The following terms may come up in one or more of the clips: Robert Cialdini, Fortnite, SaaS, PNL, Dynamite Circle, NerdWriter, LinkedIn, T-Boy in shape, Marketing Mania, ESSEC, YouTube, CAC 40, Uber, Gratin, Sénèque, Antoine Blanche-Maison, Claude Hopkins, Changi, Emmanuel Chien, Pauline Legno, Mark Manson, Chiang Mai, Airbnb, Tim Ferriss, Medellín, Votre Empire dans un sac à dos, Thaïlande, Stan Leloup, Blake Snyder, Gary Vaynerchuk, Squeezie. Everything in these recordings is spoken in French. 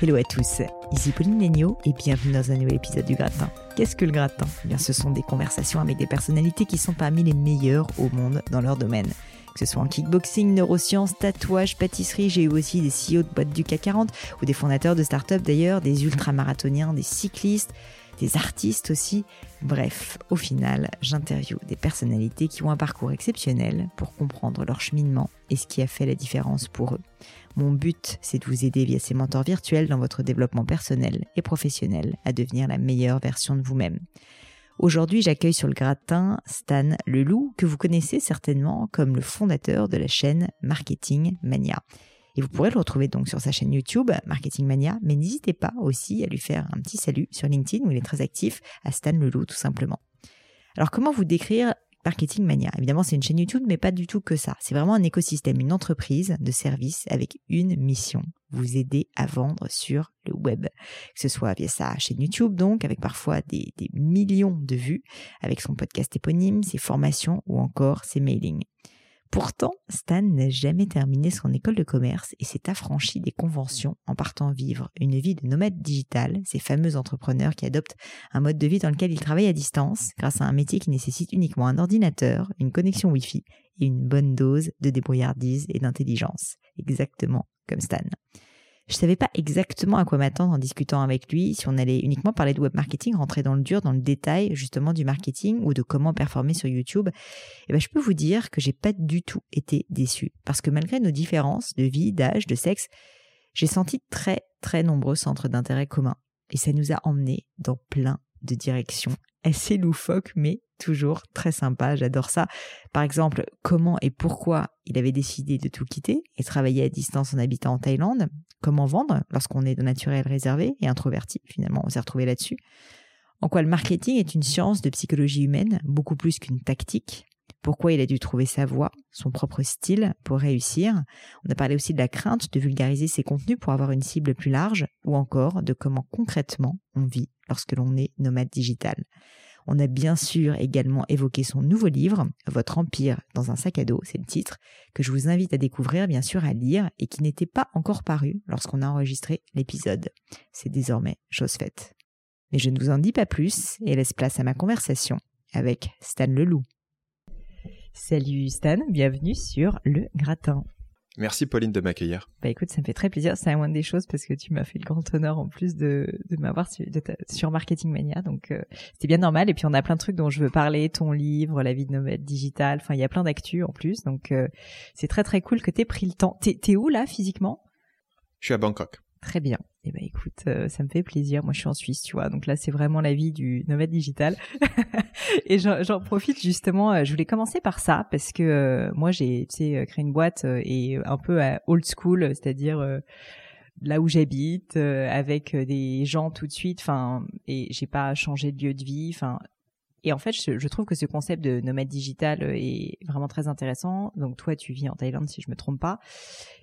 Hello à tous, ici Pauline Legno et bienvenue dans un nouvel épisode du Gratin. Qu'est-ce que le Gratin ? Bien, ce sont des conversations avec des personnalités qui sont parmi les meilleures au monde dans leur domaine. Que ce soit en kickboxing, neurosciences, tatouage, pâtisserie, j'ai eu aussi des CEO de boîtes du CAC 40 ou des fondateurs de start-up d'ailleurs, des ultramarathoniens, des cyclistes, des artistes aussi. Bref, au final, j'interviewe des personnalités qui ont un parcours exceptionnel pour comprendre leur cheminement et ce qui a fait la différence pour eux. Mon but, c'est de vous aider via ces mentors virtuels dans votre développement personnel et professionnel à devenir la meilleure version de vous-même. Aujourd'hui, j'accueille sur le gratin Stan Leloup, que vous connaissez certainement comme le fondateur de la chaîne Marketing Mania. Et vous pourrez le retrouver donc sur sa chaîne YouTube, Marketing Mania, mais n'hésitez pas aussi à lui faire un petit salut sur LinkedIn où il est très actif, à Stan Leloup tout simplement. Alors comment vous décrire Marketing Mania ? Évidemment, c'est une chaîne YouTube, mais pas du tout que ça. C'est vraiment un écosystème, une entreprise de services avec une mission. Vous aider à vendre sur le web, que ce soit via sa chaîne YouTube donc, avec parfois des millions de vues, avec son podcast éponyme, ses formations ou encore ses mailings. Pourtant, Stan n'a jamais terminé son école de commerce et s'est affranchi des conventions en partant vivre une vie de nomade digital, ces fameux entrepreneurs qui adoptent un mode de vie dans lequel ils travaillent à distance grâce à un métier qui nécessite uniquement un ordinateur, une connexion Wi-Fi et une bonne dose de débrouillardise et d'intelligence. Exactement comme Stan. Je savais pas exactement à quoi m'attendre en discutant avec lui, si on allait uniquement parler de web marketing, rentrer dans le dur, dans le détail justement du marketing ou de comment performer sur YouTube. Et ben je peux vous dire que j'ai pas du tout été déçue, parce que malgré nos différences de vie, d'âge, de sexe, j'ai senti très très nombreux centres d'intérêt communs et ça nous a emmenés dans plein de directions assez loufoques mais toujours très sympa, j'adore ça. Par exemple, comment et pourquoi il avait décidé de tout quitter et travailler à distance en habitant en Thaïlande. Comment vendre lorsqu'on est de naturel réservé et introverti, finalement on s'est retrouvé là-dessus. En quoi le marketing est une science de psychologie humaine, beaucoup plus qu'une tactique. Pourquoi il a dû trouver sa voie, son propre style pour réussir. On a parlé aussi de la crainte de vulgariser ses contenus pour avoir une cible plus large ou encore de comment concrètement on vit lorsque l'on est nomade digital. On a bien sûr également évoqué son nouveau livre, Votre Empire dans un sac à dos, c'est le titre, que je vous invite à découvrir, bien sûr à lire, et qui n'était pas encore paru lorsqu'on a enregistré l'épisode. C'est désormais chose faite. Mais je ne vous en dis pas plus et laisse place à ma conversation avec Stan Leloup. Salut Stan, bienvenue sur Le Gratin. Merci Pauline de m'accueillir. Bah écoute, ça me fait très plaisir, c'est un des choses parce que tu m'as fait le grand honneur en plus de m'avoir sur Marketing Mania, donc c'était bien normal. Et puis on a plein de trucs dont je veux parler, ton livre, la vie de nomade digitale, enfin il y a plein d'actu en plus, donc c'est très très cool que t'aies pris le temps. T'es où là physiquement ? Je suis à Bangkok. Très bien. Eh ben écoute, ça me fait plaisir. Moi, je suis en Suisse, tu vois. Donc là, c'est vraiment la vie du nomade digital. Et j'en profite justement. Je voulais commencer par ça parce que moi, j'ai créé une boîte et un peu old school, c'est-à-dire là où j'habite, avec des gens tout de suite. Enfin, et j'ai pas changé de lieu de vie. Enfin. Et en fait, je trouve que ce concept de nomade digital est vraiment très intéressant. Donc toi, tu vis en Thaïlande, si je me trompe pas.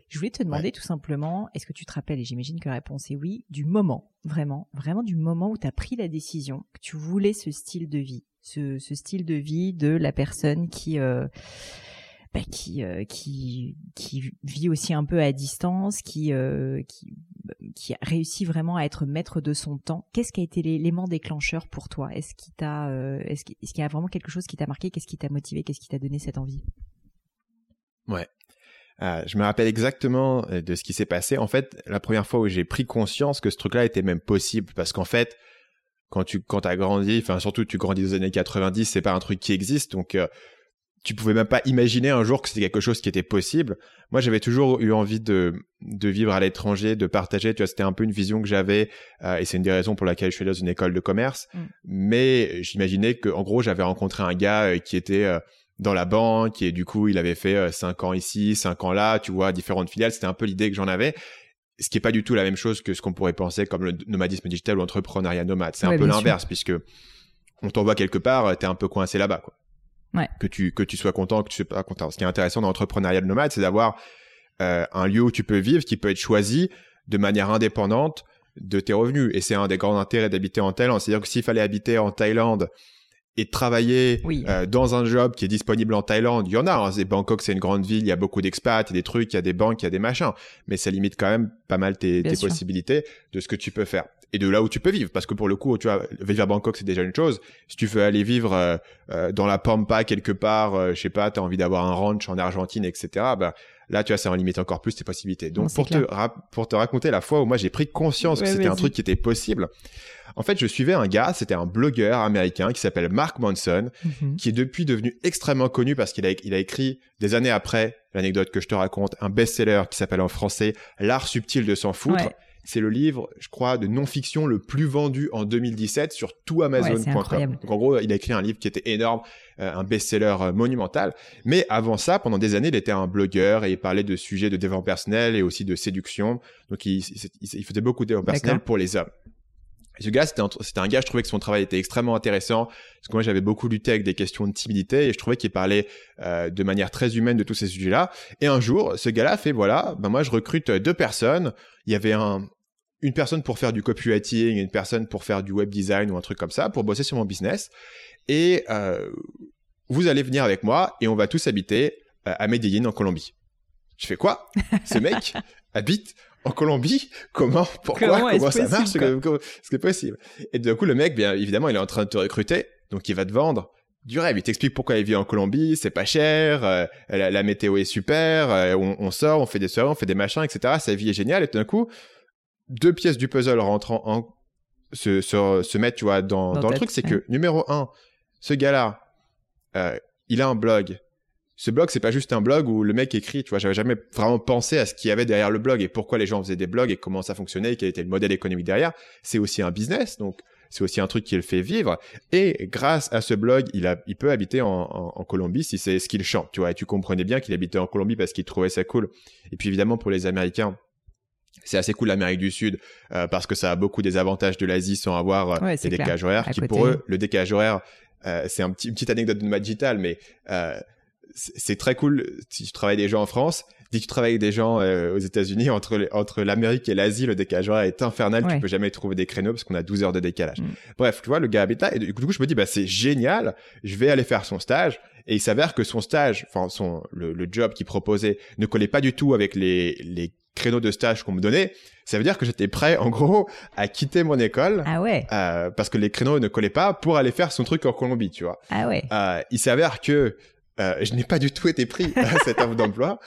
Je voulais te demander tout simplement, est-ce que tu te rappelles, et j'imagine que la réponse est oui, du moment, vraiment du moment où tu as pris la décision que tu voulais ce style de vie, ce style de vie de la personne qui vit aussi un peu à distance, qui réussit vraiment à être maître de son temps. Qu'est-ce qui a été l'élément déclencheur pour toi ? Est-ce qu'il y a vraiment quelque chose qui t'a marqué ? Qu'est-ce qui t'a motivé ? Qu'est-ce qui t'a donné cette envie ? Ouais. Je me rappelle exactement de ce qui s'est passé. En fait, la première fois où j'ai pris conscience que ce truc-là était même possible, parce qu'en fait, quand t'as grandi, enfin surtout tu grandis aux années 90, c'est pas un truc qui existe, donc tu pouvais même pas imaginer un jour que c'était quelque chose qui était possible. Moi, j'avais toujours eu envie de vivre à l'étranger, de partager. Tu vois, c'était un peu une vision que j'avais, et c'est une des raisons pour laquelle je suis allé dans une école de commerce. Mais j'imaginais que, en gros, j'avais rencontré un gars qui était dans la banque et du coup il avait fait 5 ans ici, 5 ans là, tu vois, différentes filiales. C'était un peu l'idée que j'en avais, ce qui est pas du tout la même chose que ce qu'on pourrait penser comme le nomadisme digital ou entrepreneuriat nomade. C'est un peu l'inverse, puisque on t'envoie quelque part, t'es un peu coincé là-bas, quoi. Ouais. Que tu sois content, que tu sois pas content. Ce qui est intéressant dans l'entrepreneuriat nomade, c'est d'avoir un lieu où tu peux vivre qui peut être choisi de manière indépendante de tes revenus, et c'est un des grands intérêts d'habiter en Thaïlande. C'est-à-dire que s'il fallait habiter en Thaïlande et de travailler dans un job qui est disponible en Thaïlande, il y en a. Hein. Bangkok, c'est une grande ville, il y a beaucoup d'expats, il y a des trucs, il y a des banques, il y a des machins. Mais ça limite quand même pas mal tes possibilités de ce que tu peux faire. Et de là où tu peux vivre. Parce que pour le coup, tu vois, vivre à Bangkok, c'est déjà une chose. Si tu veux aller vivre dans la Pampa quelque part, je sais pas, t'as envie d'avoir un ranch en Argentine, etc., bah, là, tu vois, ça en limite encore plus tes possibilités. Donc, pour te raconter la fois où moi, j'ai pris conscience que c'était un truc qui était possible. En fait, je suivais un gars, c'était un blogueur américain qui s'appelle Mark Manson, qui est depuis devenu extrêmement connu parce qu'il a écrit, des années après l'anecdote que je te raconte, un best-seller qui s'appelle en français « L'art subtil de s'en foutre ». C'est le livre, je crois, de non-fiction le plus vendu en 2017 sur tout Amazon.com. Donc, en gros, il a écrit un livre qui était énorme, un best-seller monumental. Mais avant ça, pendant des années, il était un blogueur et il parlait de sujets de développement personnel et aussi de séduction. Donc, il faisait beaucoup de développement personnel pour les hommes. Et ce gars, c'était un gars, je trouvais que son travail était extrêmement intéressant parce que moi, j'avais beaucoup lutté avec des questions de timidité et je trouvais qu'il parlait de manière très humaine de tous ces sujets-là. Et un jour, ce gars-là fait, voilà, ben moi, je recrute 2 personnes. Il y avait une personne pour faire du copywriting, une personne pour faire du web design ou un truc comme ça, pour bosser sur mon business. Et vous allez venir avec moi et on va tous habiter à Medellín en Colombie. Je fais quoi ? Ce mec habite en Colombie ? Comment ça marche ? C'est possible. Et du coup, le mec, bien évidemment, il est en train de te recruter, donc il va te vendre du rêve. Il t'explique pourquoi il vit en Colombie, c'est pas cher, la météo est super, on sort, on fait des soirées, on fait des machins, etc. Sa vie est géniale. Et tout d'un coup, 2 pièces du puzzle rentrant se mettent, tu vois, dans le truc. C'est que, numéro 1, ce gars-là, il a un blog. Ce blog, c'est pas juste un blog où le mec écrit, tu vois. J'avais jamais vraiment pensé à ce qu'il y avait derrière le blog et pourquoi les gens faisaient des blogs et comment ça fonctionnait et quel était le modèle économique derrière. C'est aussi un business, donc c'est aussi un truc qui le fait vivre. Et grâce à ce blog, il peut habiter en Colombie si c'est ce qu'il chante, tu vois. Et tu comprenais bien qu'il habitait en Colombie parce qu'il trouvait ça cool. Et puis évidemment, pour les Américains, c'est assez cool l'Amérique du Sud parce que ça a beaucoup des avantages de l'Asie sans avoir les décalages horaires qui, pour eux, le décalage horaire, c'est une petite anecdote de ma digitale, mais... c'est très cool si tu travailles des gens en France, si tu travailles avec des gens aux États-Unis, entre l'Amérique et l'Asie, le décalage horaire est infernal, tu peux jamais trouver des créneaux parce qu'on a 12 heures de décalage. Bref, tu vois, le gars habite là, et du coup je me dis bah c'est génial, je vais aller faire son stage, et il s'avère que son stage, enfin le job qu'il proposait ne collait pas du tout avec les créneaux de stage qu'on me donnait. Ça veut dire que j'étais prêt, en gros, à quitter mon école. Ah ouais. Parce que les créneaux ne collaient pas pour aller faire son truc en Colombie, tu vois. Ah ouais. Il s'avère que je n'ai pas du tout été pris à cette offre d'emploi,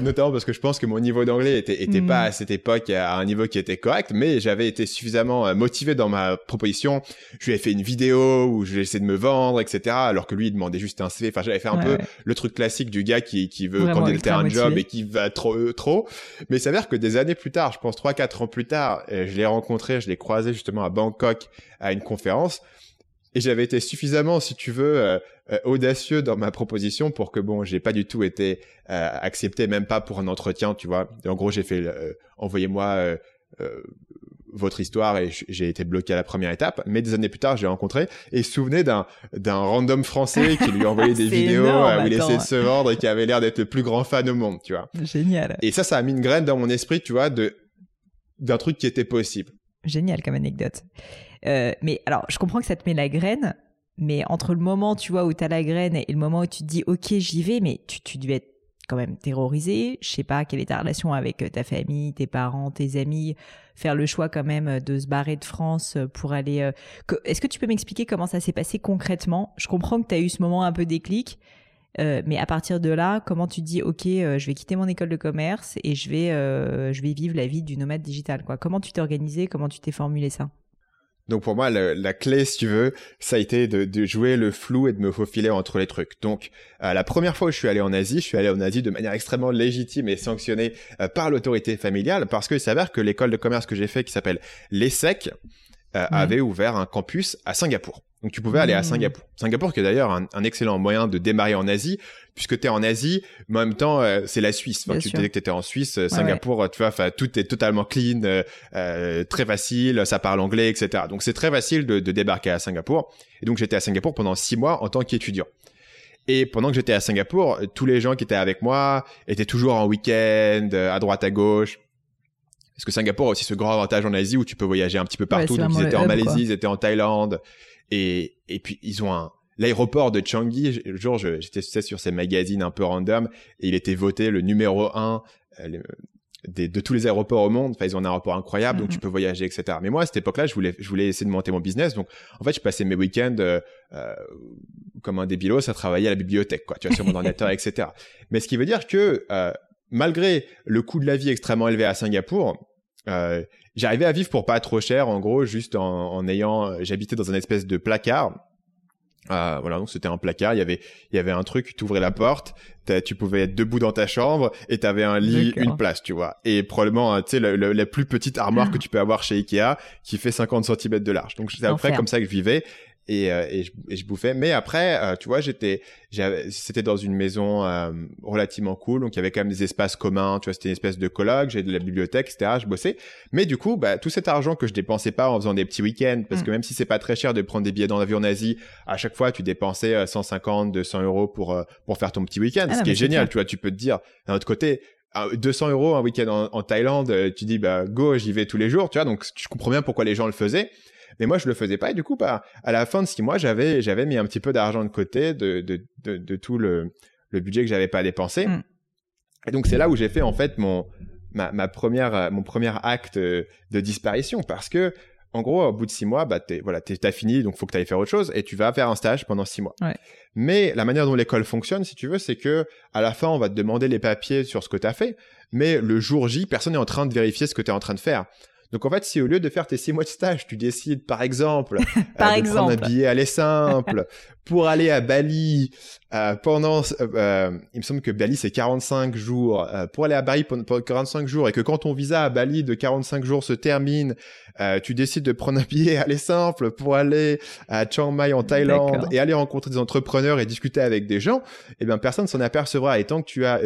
notamment parce que je pense que mon niveau d'anglais était pas à cette époque à un niveau qui était correct, mais j'avais été suffisamment motivé dans ma proposition. Je lui ai fait une vidéo où j'ai essayé de me vendre, etc. Alors que lui, il demandait juste un CV. Enfin, j'avais fait un peu le truc classique du gars qui veut candidater à un job et qui va trop. Mais il s'avère que des années plus tard, je pense 3-4 ans plus tard, je l'ai rencontré, je l'ai croisé justement à Bangkok à une conférence. Et j'avais été suffisamment, si tu veux, audacieux dans ma proposition pour que, bon, j'ai pas du tout été accepté, même pas pour un entretien, tu vois. Et en gros, j'ai fait envoyez-moi votre histoire et j'ai été bloqué à la première étape. Mais des années plus tard, je l'ai rencontré et souvenez d'un random français qui lui envoyait des vidéos où il essayait de se vendre et qui avait l'air d'être le plus grand fan au monde, tu vois. Génial. Et ça a mis une graine dans mon esprit, tu vois, d'un truc qui était possible. Génial comme anecdote. Mais alors, je comprends que ça te met la graine, mais entre le moment, tu vois, où t'as la graine et le moment où tu te dis « Ok, j'y vais », mais tu devais être quand même terrorisé. Je sais pas quelle est ta relation avec ta famille, tes parents, tes amis. Faire le choix quand même de se barrer de France pour aller… Est-ce que tu peux m'expliquer comment ça s'est passé concrètement ? Je comprends que t'as eu ce moment un peu déclic, mais à partir de là, comment tu te dis « Ok, je vais quitter mon école de commerce et je vais vivre la vie du nomade digital », quoi. Comment tu t'es organisé ? Comment tu t'es formulé ça ? Donc pour moi, la clé, si tu veux, ça a été de jouer le flou et de me faufiler entre les trucs. Donc la première fois où je suis allé en Asie de manière extrêmement légitime et sanctionnée par l'autorité familiale parce qu'il s'avère que l'école de commerce que j'ai fait, qui s'appelle l'ESSEC, avait ouvert un campus à Singapour. Donc tu pouvais aller à Singapour. Singapour qui est d'ailleurs un excellent moyen de démarrer en Asie puisque tu es en Asie, mais en même temps c'est la Suisse. Enfin, tu te disais que tu étais en Suisse, Singapour, tu vois, tout est totalement clean, très facile, ça parle anglais, etc. Donc c'est très facile de débarquer à Singapour. Et donc j'étais à Singapour pendant 6 mois en tant qu'étudiant. Et pendant que j'étais à Singapour, tous les gens qui étaient avec moi étaient toujours en week-end, à droite, à gauche. Parce que Singapour a aussi ce grand avantage en Asie où tu peux voyager un petit peu partout. Donc ils étaient en Malaisie, ils étaient en Thaïlande. Et puis, ils ont un... L'aéroport de Changi, le jour, j'étais sur ces magazines un peu random, et il était voté le numéro 1 de tous les aéroports au monde. Enfin, ils ont un aéroport incroyable, donc tu peux voyager, etc. Mais moi, à cette époque-là, je voulais essayer de monter mon business. Donc, en fait, je passais mes week-ends comme un débilos à travailler à la bibliothèque, quoi, tu vois, sur mon ordinateur, etc. Mais ce qui veut dire que malgré le coût de la vie extrêmement élevé à Singapour... j'arrivais à vivre pour pas trop cher, en gros, juste en ayant... J'habitais dans une espèce de placard. Voilà, donc c'était un placard. Il y avait un truc, tu ouvrais la porte, tu pouvais être debout dans ta chambre et t'avais un lit, une place, tu vois. Et probablement, tu sais, la plus petite armoire que tu peux avoir chez Ikea qui fait 50 cm de large. Donc, c'était à peu près comme ça que je vivais. Et je bouffais. Mais après, tu vois, c'était dans une maison relativement cool. Donc, il y avait quand même des espaces communs. Tu vois, c'était une espèce de coloc. J'avais de la bibliothèque, etc. Je bossais. Mais du coup, bah, tout cet argent que je dépensais pas en faisant des petits week-ends, parce que même si c'est pas très cher de prendre des billets dans l'avion en Asie, à chaque fois, tu dépensais 150, 200 euros pour faire ton petit week-end. Ce qui est génial. Tu vois, tu peux te dire, d'un autre côté, 200 euros un week-end en Thaïlande, tu dis, bah, go, j'y vais tous les jours. Tu vois, donc, je comprends bien pourquoi les gens le faisaient. Mais moi, je le faisais pas. Et du coup, bah, à la fin de 6 mois, j'avais mis un petit peu d'argent de côté de tout le budget que j'avais pas dépensé. Et donc, c'est là où j'ai fait, en fait, mon premier acte de disparition, parce que, en gros, au bout de 6 mois, bah, t'as fini, donc faut que t'ailles faire autre chose et tu vas faire un stage pendant 6 mois. Ouais. Mais la manière dont l'école fonctionne, si tu veux, c'est que à la fin, on va te demander les papiers sur ce que t'as fait, mais le jour J, personne n'est en train de vérifier ce que t'es en train de faire. Donc, en fait, si au lieu de faire tes 6 mois de stage, tu décides, par exemple, prendre un billet aller simple pour aller à Bali il me semble que Bali, c'est 45 jours. Pour aller à Bali pendant 45 jours et que quand ton visa à Bali de 45 jours se termine, tu décides de prendre un billet aller simple pour aller à Chiang Mai en Thaïlande et aller rencontrer des entrepreneurs et discuter avec des gens, eh bien, personne s'en apercevra. Et tant que tu as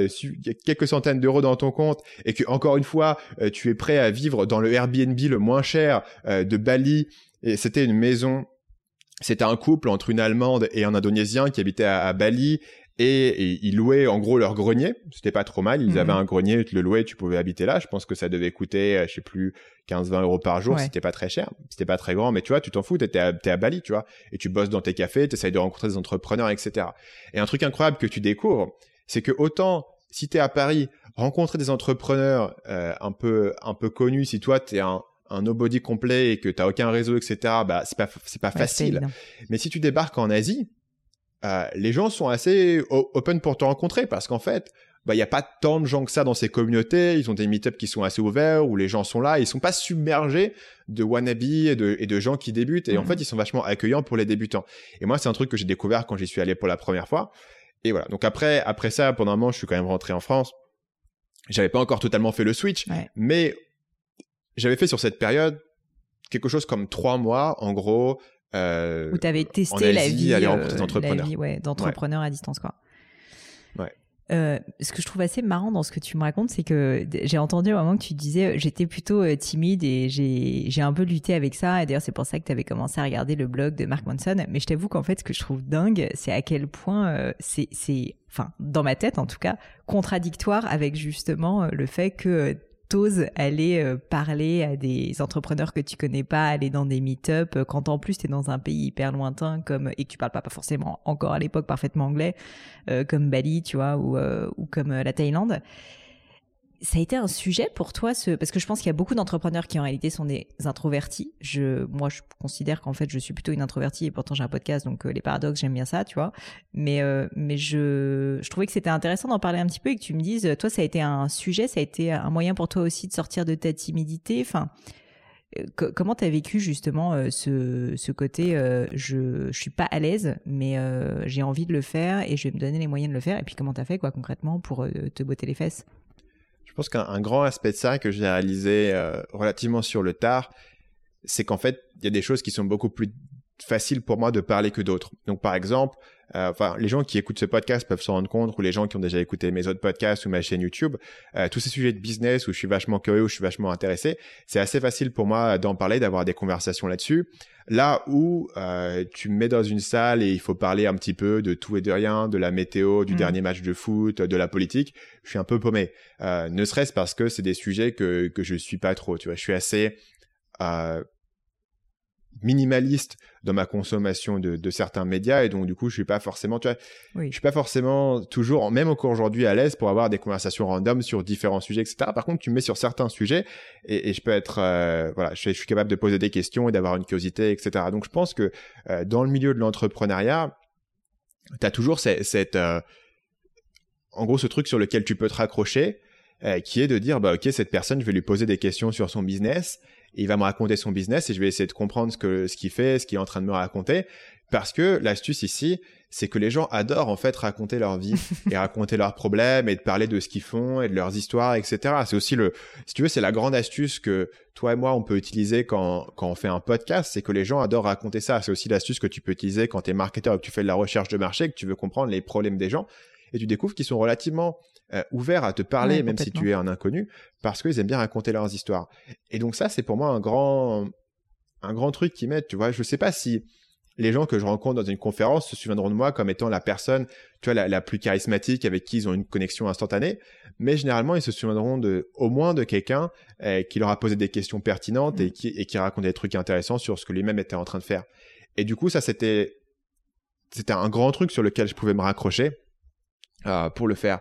quelques centaines d'euros dans ton compte et que, encore une fois, tu es prêt à vivre dans le Airbnb le moins cher de Bali, et c'était une maison... C'était un couple entre une Allemande et un Indonésien qui habitait à Bali et ils louaient en gros leur grenier. C'était pas trop mal. Ils avaient un grenier, tu le louais, tu pouvais habiter là. Je pense que ça devait coûter, je sais plus, 15-20 euros par jour. Ouais. C'était pas très cher. C'était pas très grand. Mais tu vois, tu t'en fous. T'es à Bali, tu vois. Et tu bosses dans tes cafés, t'essayes de rencontrer des entrepreneurs, etc. Et un truc incroyable que tu découvres, c'est que autant si t'es à Paris, rencontrer des entrepreneurs, un peu connus, si toi t'es un nobody complet et que t'as aucun réseau, etc., bah, c'est pas facile. Mais si tu débarques en Asie, les gens sont assez open pour te rencontrer parce qu'en fait, bah, il n'y a pas tant de gens que ça dans ces communautés. Ils ont des meet-ups qui sont assez ouverts où les gens sont là. Ils sont pas submergés de wannabes et de gens qui débutent. Et en fait, ils sont vachement accueillants pour les débutants. Et moi, c'est un truc que j'ai découvert quand j'y suis allé pour la première fois. Et voilà. Donc après ça, pendant un moment, je suis quand même rentré en France. J'avais pas encore totalement fait le switch, mais j'avais fait sur cette période quelque chose comme 3 mois, en gros. Où tu avais testé la vie d'entrepreneur à distance, quoi. Ouais. Ce que je trouve assez marrant dans ce que tu me racontes, c'est que j'ai entendu au moment que tu disais j'étais plutôt timide et j'ai un peu lutté avec ça. Et d'ailleurs, c'est pour ça que tu avais commencé à regarder le blog de Mark Manson. Mais je t'avoue qu'en fait, ce que je trouve dingue, c'est à quel point c'est, enfin, dans ma tête en tout cas, contradictoire avec justement le fait que t'oses aller parler à des entrepreneurs que tu connais pas, aller dans des meet-up, quand en plus t'es dans un pays hyper lointain et que tu parles pas forcément encore à l'époque parfaitement anglais, comme Bali, tu vois, ou comme la Thaïlande. Ça a été un sujet pour toi, parce que je pense qu'il y a beaucoup d'entrepreneurs qui en réalité sont des introvertis. Moi, je considère qu'en fait, je suis plutôt une introvertie et pourtant j'ai un podcast, donc les paradoxes, j'aime bien ça, tu vois. Mais je trouvais que c'était intéressant d'en parler un petit peu et que tu me dises, toi, ça a été un sujet, ça a été un moyen pour toi aussi de sortir de ta timidité. Enfin, comment t'as vécu justement ce côté, je suis pas à l'aise, mais j'ai envie de le faire et je vais me donner les moyens de le faire. Et puis comment t'as fait, quoi, concrètement, pour te botter les fesses? Je pense qu'un grand aspect de ça que j'ai réalisé relativement sur le tard, c'est qu'en fait, il y a des choses qui sont beaucoup plus faciles pour moi de parler que d'autres. Donc, par exemple, les gens qui écoutent ce podcast peuvent s'en rendre compte, ou les gens qui ont déjà écouté mes autres podcasts ou ma chaîne YouTube, tous ces sujets de business où je suis vachement curieux, où je suis vachement intéressé, c'est assez facile pour moi d'en parler, d'avoir des conversations là-dessus. Là où tu me mets dans une salle et il faut parler un petit peu de tout et de rien, de la météo, du dernier match de foot, de la politique, je suis un peu paumé. Ne serait-ce parce que c'est des sujets que je suis pas trop, tu vois. Je suis assez minimaliste dans ma consommation de certains médias, et donc du coup je suis pas forcément, tu vois, oui, je suis pas forcément toujours, même encore aujourd'hui, à l'aise pour avoir des conversations random sur différents sujets, etc. Par contre, tu me mets sur certains sujets et je peux être voilà, je suis capable de poser des questions et d'avoir une curiosité, etc. Donc je pense que dans le milieu de l'entrepreneuriat, t'as toujours cette en gros ce truc sur lequel tu peux te raccrocher, qui est de dire bah ok, cette personne, je vais lui poser des questions sur son business. Il va me raconter son business et je vais essayer de comprendre ce qu'il fait, ce qu'il est en train de me raconter. Parce que l'astuce ici, c'est que les gens adorent en fait raconter leur vie et raconter leurs problèmes et de parler de ce qu'ils font et de leurs histoires, etc. C'est aussi si tu veux, c'est la grande astuce que toi et moi, on peut utiliser quand on fait un podcast, c'est que les gens adorent raconter ça. C'est aussi l'astuce que tu peux utiliser quand tu es marketeur et que tu fais de la recherche de marché, que tu veux comprendre les problèmes des gens. Et tu découvres qu'ils sont relativement ouverts à te parler, oui, même si tu es un inconnu, parce qu'ils aiment bien raconter leurs histoires. Et donc ça, c'est pour moi un grand truc qu'ils mettent, tu vois. Je sais pas si les gens que je rencontre dans une conférence se souviendront de moi comme étant la personne, tu vois, la plus charismatique, avec qui ils ont une connexion instantanée, mais généralement ils se souviendront au moins de quelqu'un qui leur a posé des questions pertinentes, mmh, et qui raconte des trucs intéressants sur ce que lui-même était en train de faire. Et du coup, ça c'était un grand truc sur lequel je pouvais me raccrocher pour le faire.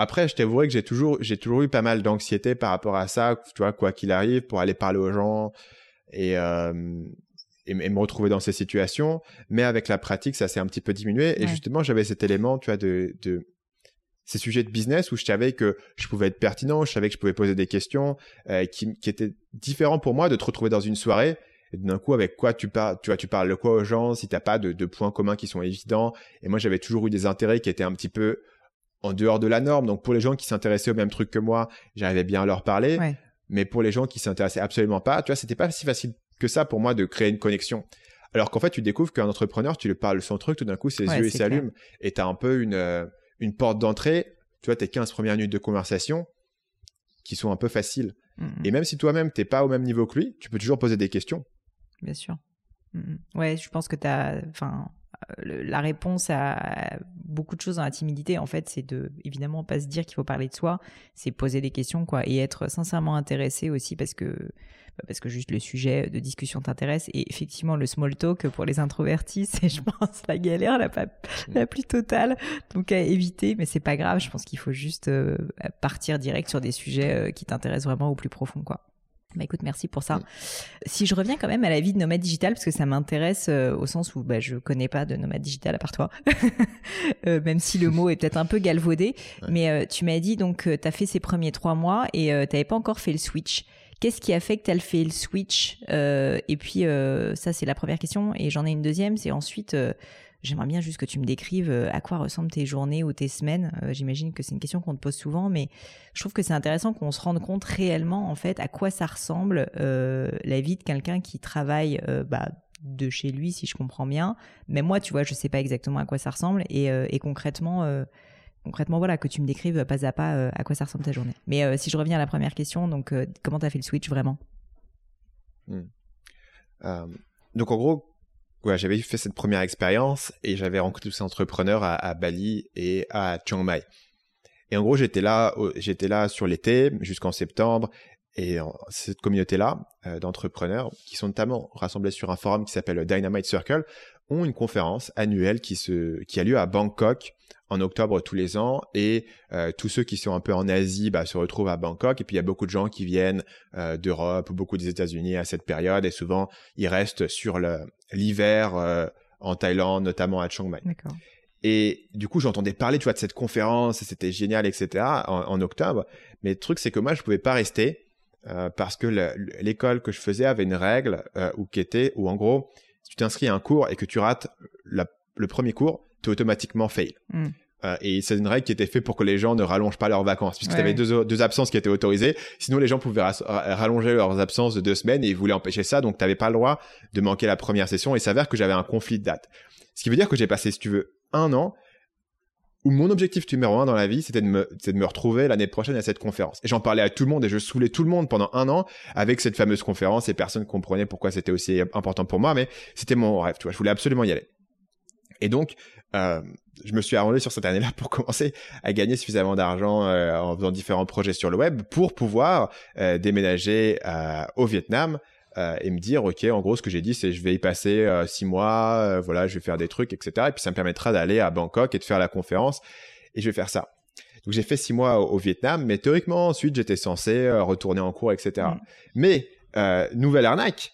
Après, je t'avouerai que j'ai toujours eu pas mal d'anxiété par rapport à ça, tu vois, quoi qu'il arrive, pour aller parler aux gens et me retrouver dans ces situations. Mais avec la pratique, ça s'est un petit peu diminué. Ouais. Et justement, j'avais cet élément, tu vois, de ces sujets de business où je savais que je pouvais être pertinent, je savais que je pouvais poser des questions qui étaient différents pour moi de te retrouver dans une soirée. Et d'un coup, avec quoi tu parles, tu vois, tu parles de quoi aux gens si t'as pas de points communs qui sont évidents. Et moi, j'avais toujours eu des intérêts qui étaient un petit peu en dehors de la norme. Donc, pour les gens qui s'intéressaient au même truc que moi, j'arrivais bien à leur parler. Ouais. Mais pour les gens qui s'intéressaient absolument pas, tu vois, c'était pas si facile que ça pour moi de créer une connexion. Alors qu'en fait, tu découvres qu'un entrepreneur, tu lui parles son truc, tout d'un coup, ses yeux s'allument et t'as un peu une porte d'entrée. Tu vois, tes 15 premières minutes de conversation qui sont un peu faciles. Mmh. Et même si toi-même, t'es pas au même niveau que lui, tu peux toujours poser des questions. Bien sûr. Ouais, je pense que la réponse à beaucoup de choses dans la timidité, en fait, c'est de, évidemment, pas se dire qu'il faut parler de soi, c'est poser des questions, quoi, et être sincèrement intéressé aussi parce que juste le sujet de discussion t'intéresse. Et effectivement, le small talk pour les introvertis, c'est, je pense, la galère la plus totale, donc à éviter, mais c'est pas grave. Je pense qu'il faut juste partir direct sur des sujets qui t'intéressent vraiment au plus profond, quoi. Bah écoute, merci pour ça. Oui. Si je reviens quand même à la vie de nomade digital, parce que ça m'intéresse au sens où je connais pas de nomade digital à part toi, même si le mot est peut-être un peu galvaudé, ouais. Mais tu m'as dit donc t'as fait ces premiers 3 mois et t'avais pas encore fait le switch. Qu'est-ce qui a fait que t'as fait le switch et puis ça c'est la première question, et j'en ai une deuxième, c'est ensuite j'aimerais bien juste que tu me décrives à quoi ressemblent tes journées ou tes semaines. J'imagine que c'est une question qu'on te pose souvent, mais je trouve que c'est intéressant qu'on se rende compte réellement, en fait, à quoi ça ressemble la vie de quelqu'un qui travaille de chez lui, si je comprends bien. Mais moi, tu vois, je sais pas exactement à quoi ça ressemble et concrètement, voilà, que tu me décrives pas à pas à quoi ça ressemble ta journée. Mais si je reviens à la première question, donc comment t'as fait le switch vraiment ? Donc en gros, ouais, j'avais fait cette première expérience et j'avais rencontré tous ces entrepreneurs à Bali et à Chiang Mai. Et en gros, j'étais là sur l'été jusqu'en septembre, et cette communauté-là d'entrepreneurs qui sont notamment rassemblés sur un forum qui s'appelle Dynamite Circle ont une conférence annuelle qui a lieu à Bangkok en octobre tous les ans, et tous ceux qui sont un peu en Asie se retrouvent à Bangkok, et puis il y a beaucoup de gens qui viennent d'Europe ou beaucoup des États-Unis à cette période, et souvent ils restent sur l'hiver en Thaïlande, notamment à Chiang Mai. D'accord. Et du coup, j'entendais parler, tu vois, de cette conférence, c'était génial, etc. en octobre, mais le truc c'est que moi je pouvais pas rester parce que l'école que je faisais avait une règle où en gros, si tu t'inscris à un cours et que tu rates le premier cours, tu es automatiquement fail. Et c'est une règle qui était faite pour que les gens ne rallongent pas leurs vacances, puisque tu avais deux absences qui étaient autorisées. Sinon, les gens pouvaient rallonger leurs absences de 2 semaines et ils voulaient empêcher ça. Donc, tu n'avais pas le droit de manquer la première session. Et il s'avère que j'avais un conflit de date. Ce qui veut dire que j'ai passé, si tu veux, 1 an où mon objectif numéro 1 dans la vie, c'était de me retrouver l'année prochaine à cette conférence. Et j'en parlais à tout le monde et je saoulais tout le monde pendant 1 an avec cette fameuse conférence, et personne ne comprenait pourquoi c'était aussi important pour moi, mais c'était mon rêve, tu vois. Je voulais absolument y aller. Et donc, je me suis arrangé sur cette année-là pour commencer à gagner suffisamment d'argent en faisant différents projets sur le web pour pouvoir déménager au Vietnam et me dire, ok, en gros, ce que j'ai dit, c'est je vais y passer 6 mois, voilà, je vais faire des trucs, etc. Et puis, ça me permettra d'aller à Bangkok et de faire la conférence, et je vais faire ça. Donc, j'ai fait 6 mois au Vietnam, mais théoriquement, ensuite, j'étais censé retourner en cours, etc. Mmh. Mais, nouvelle arnaque,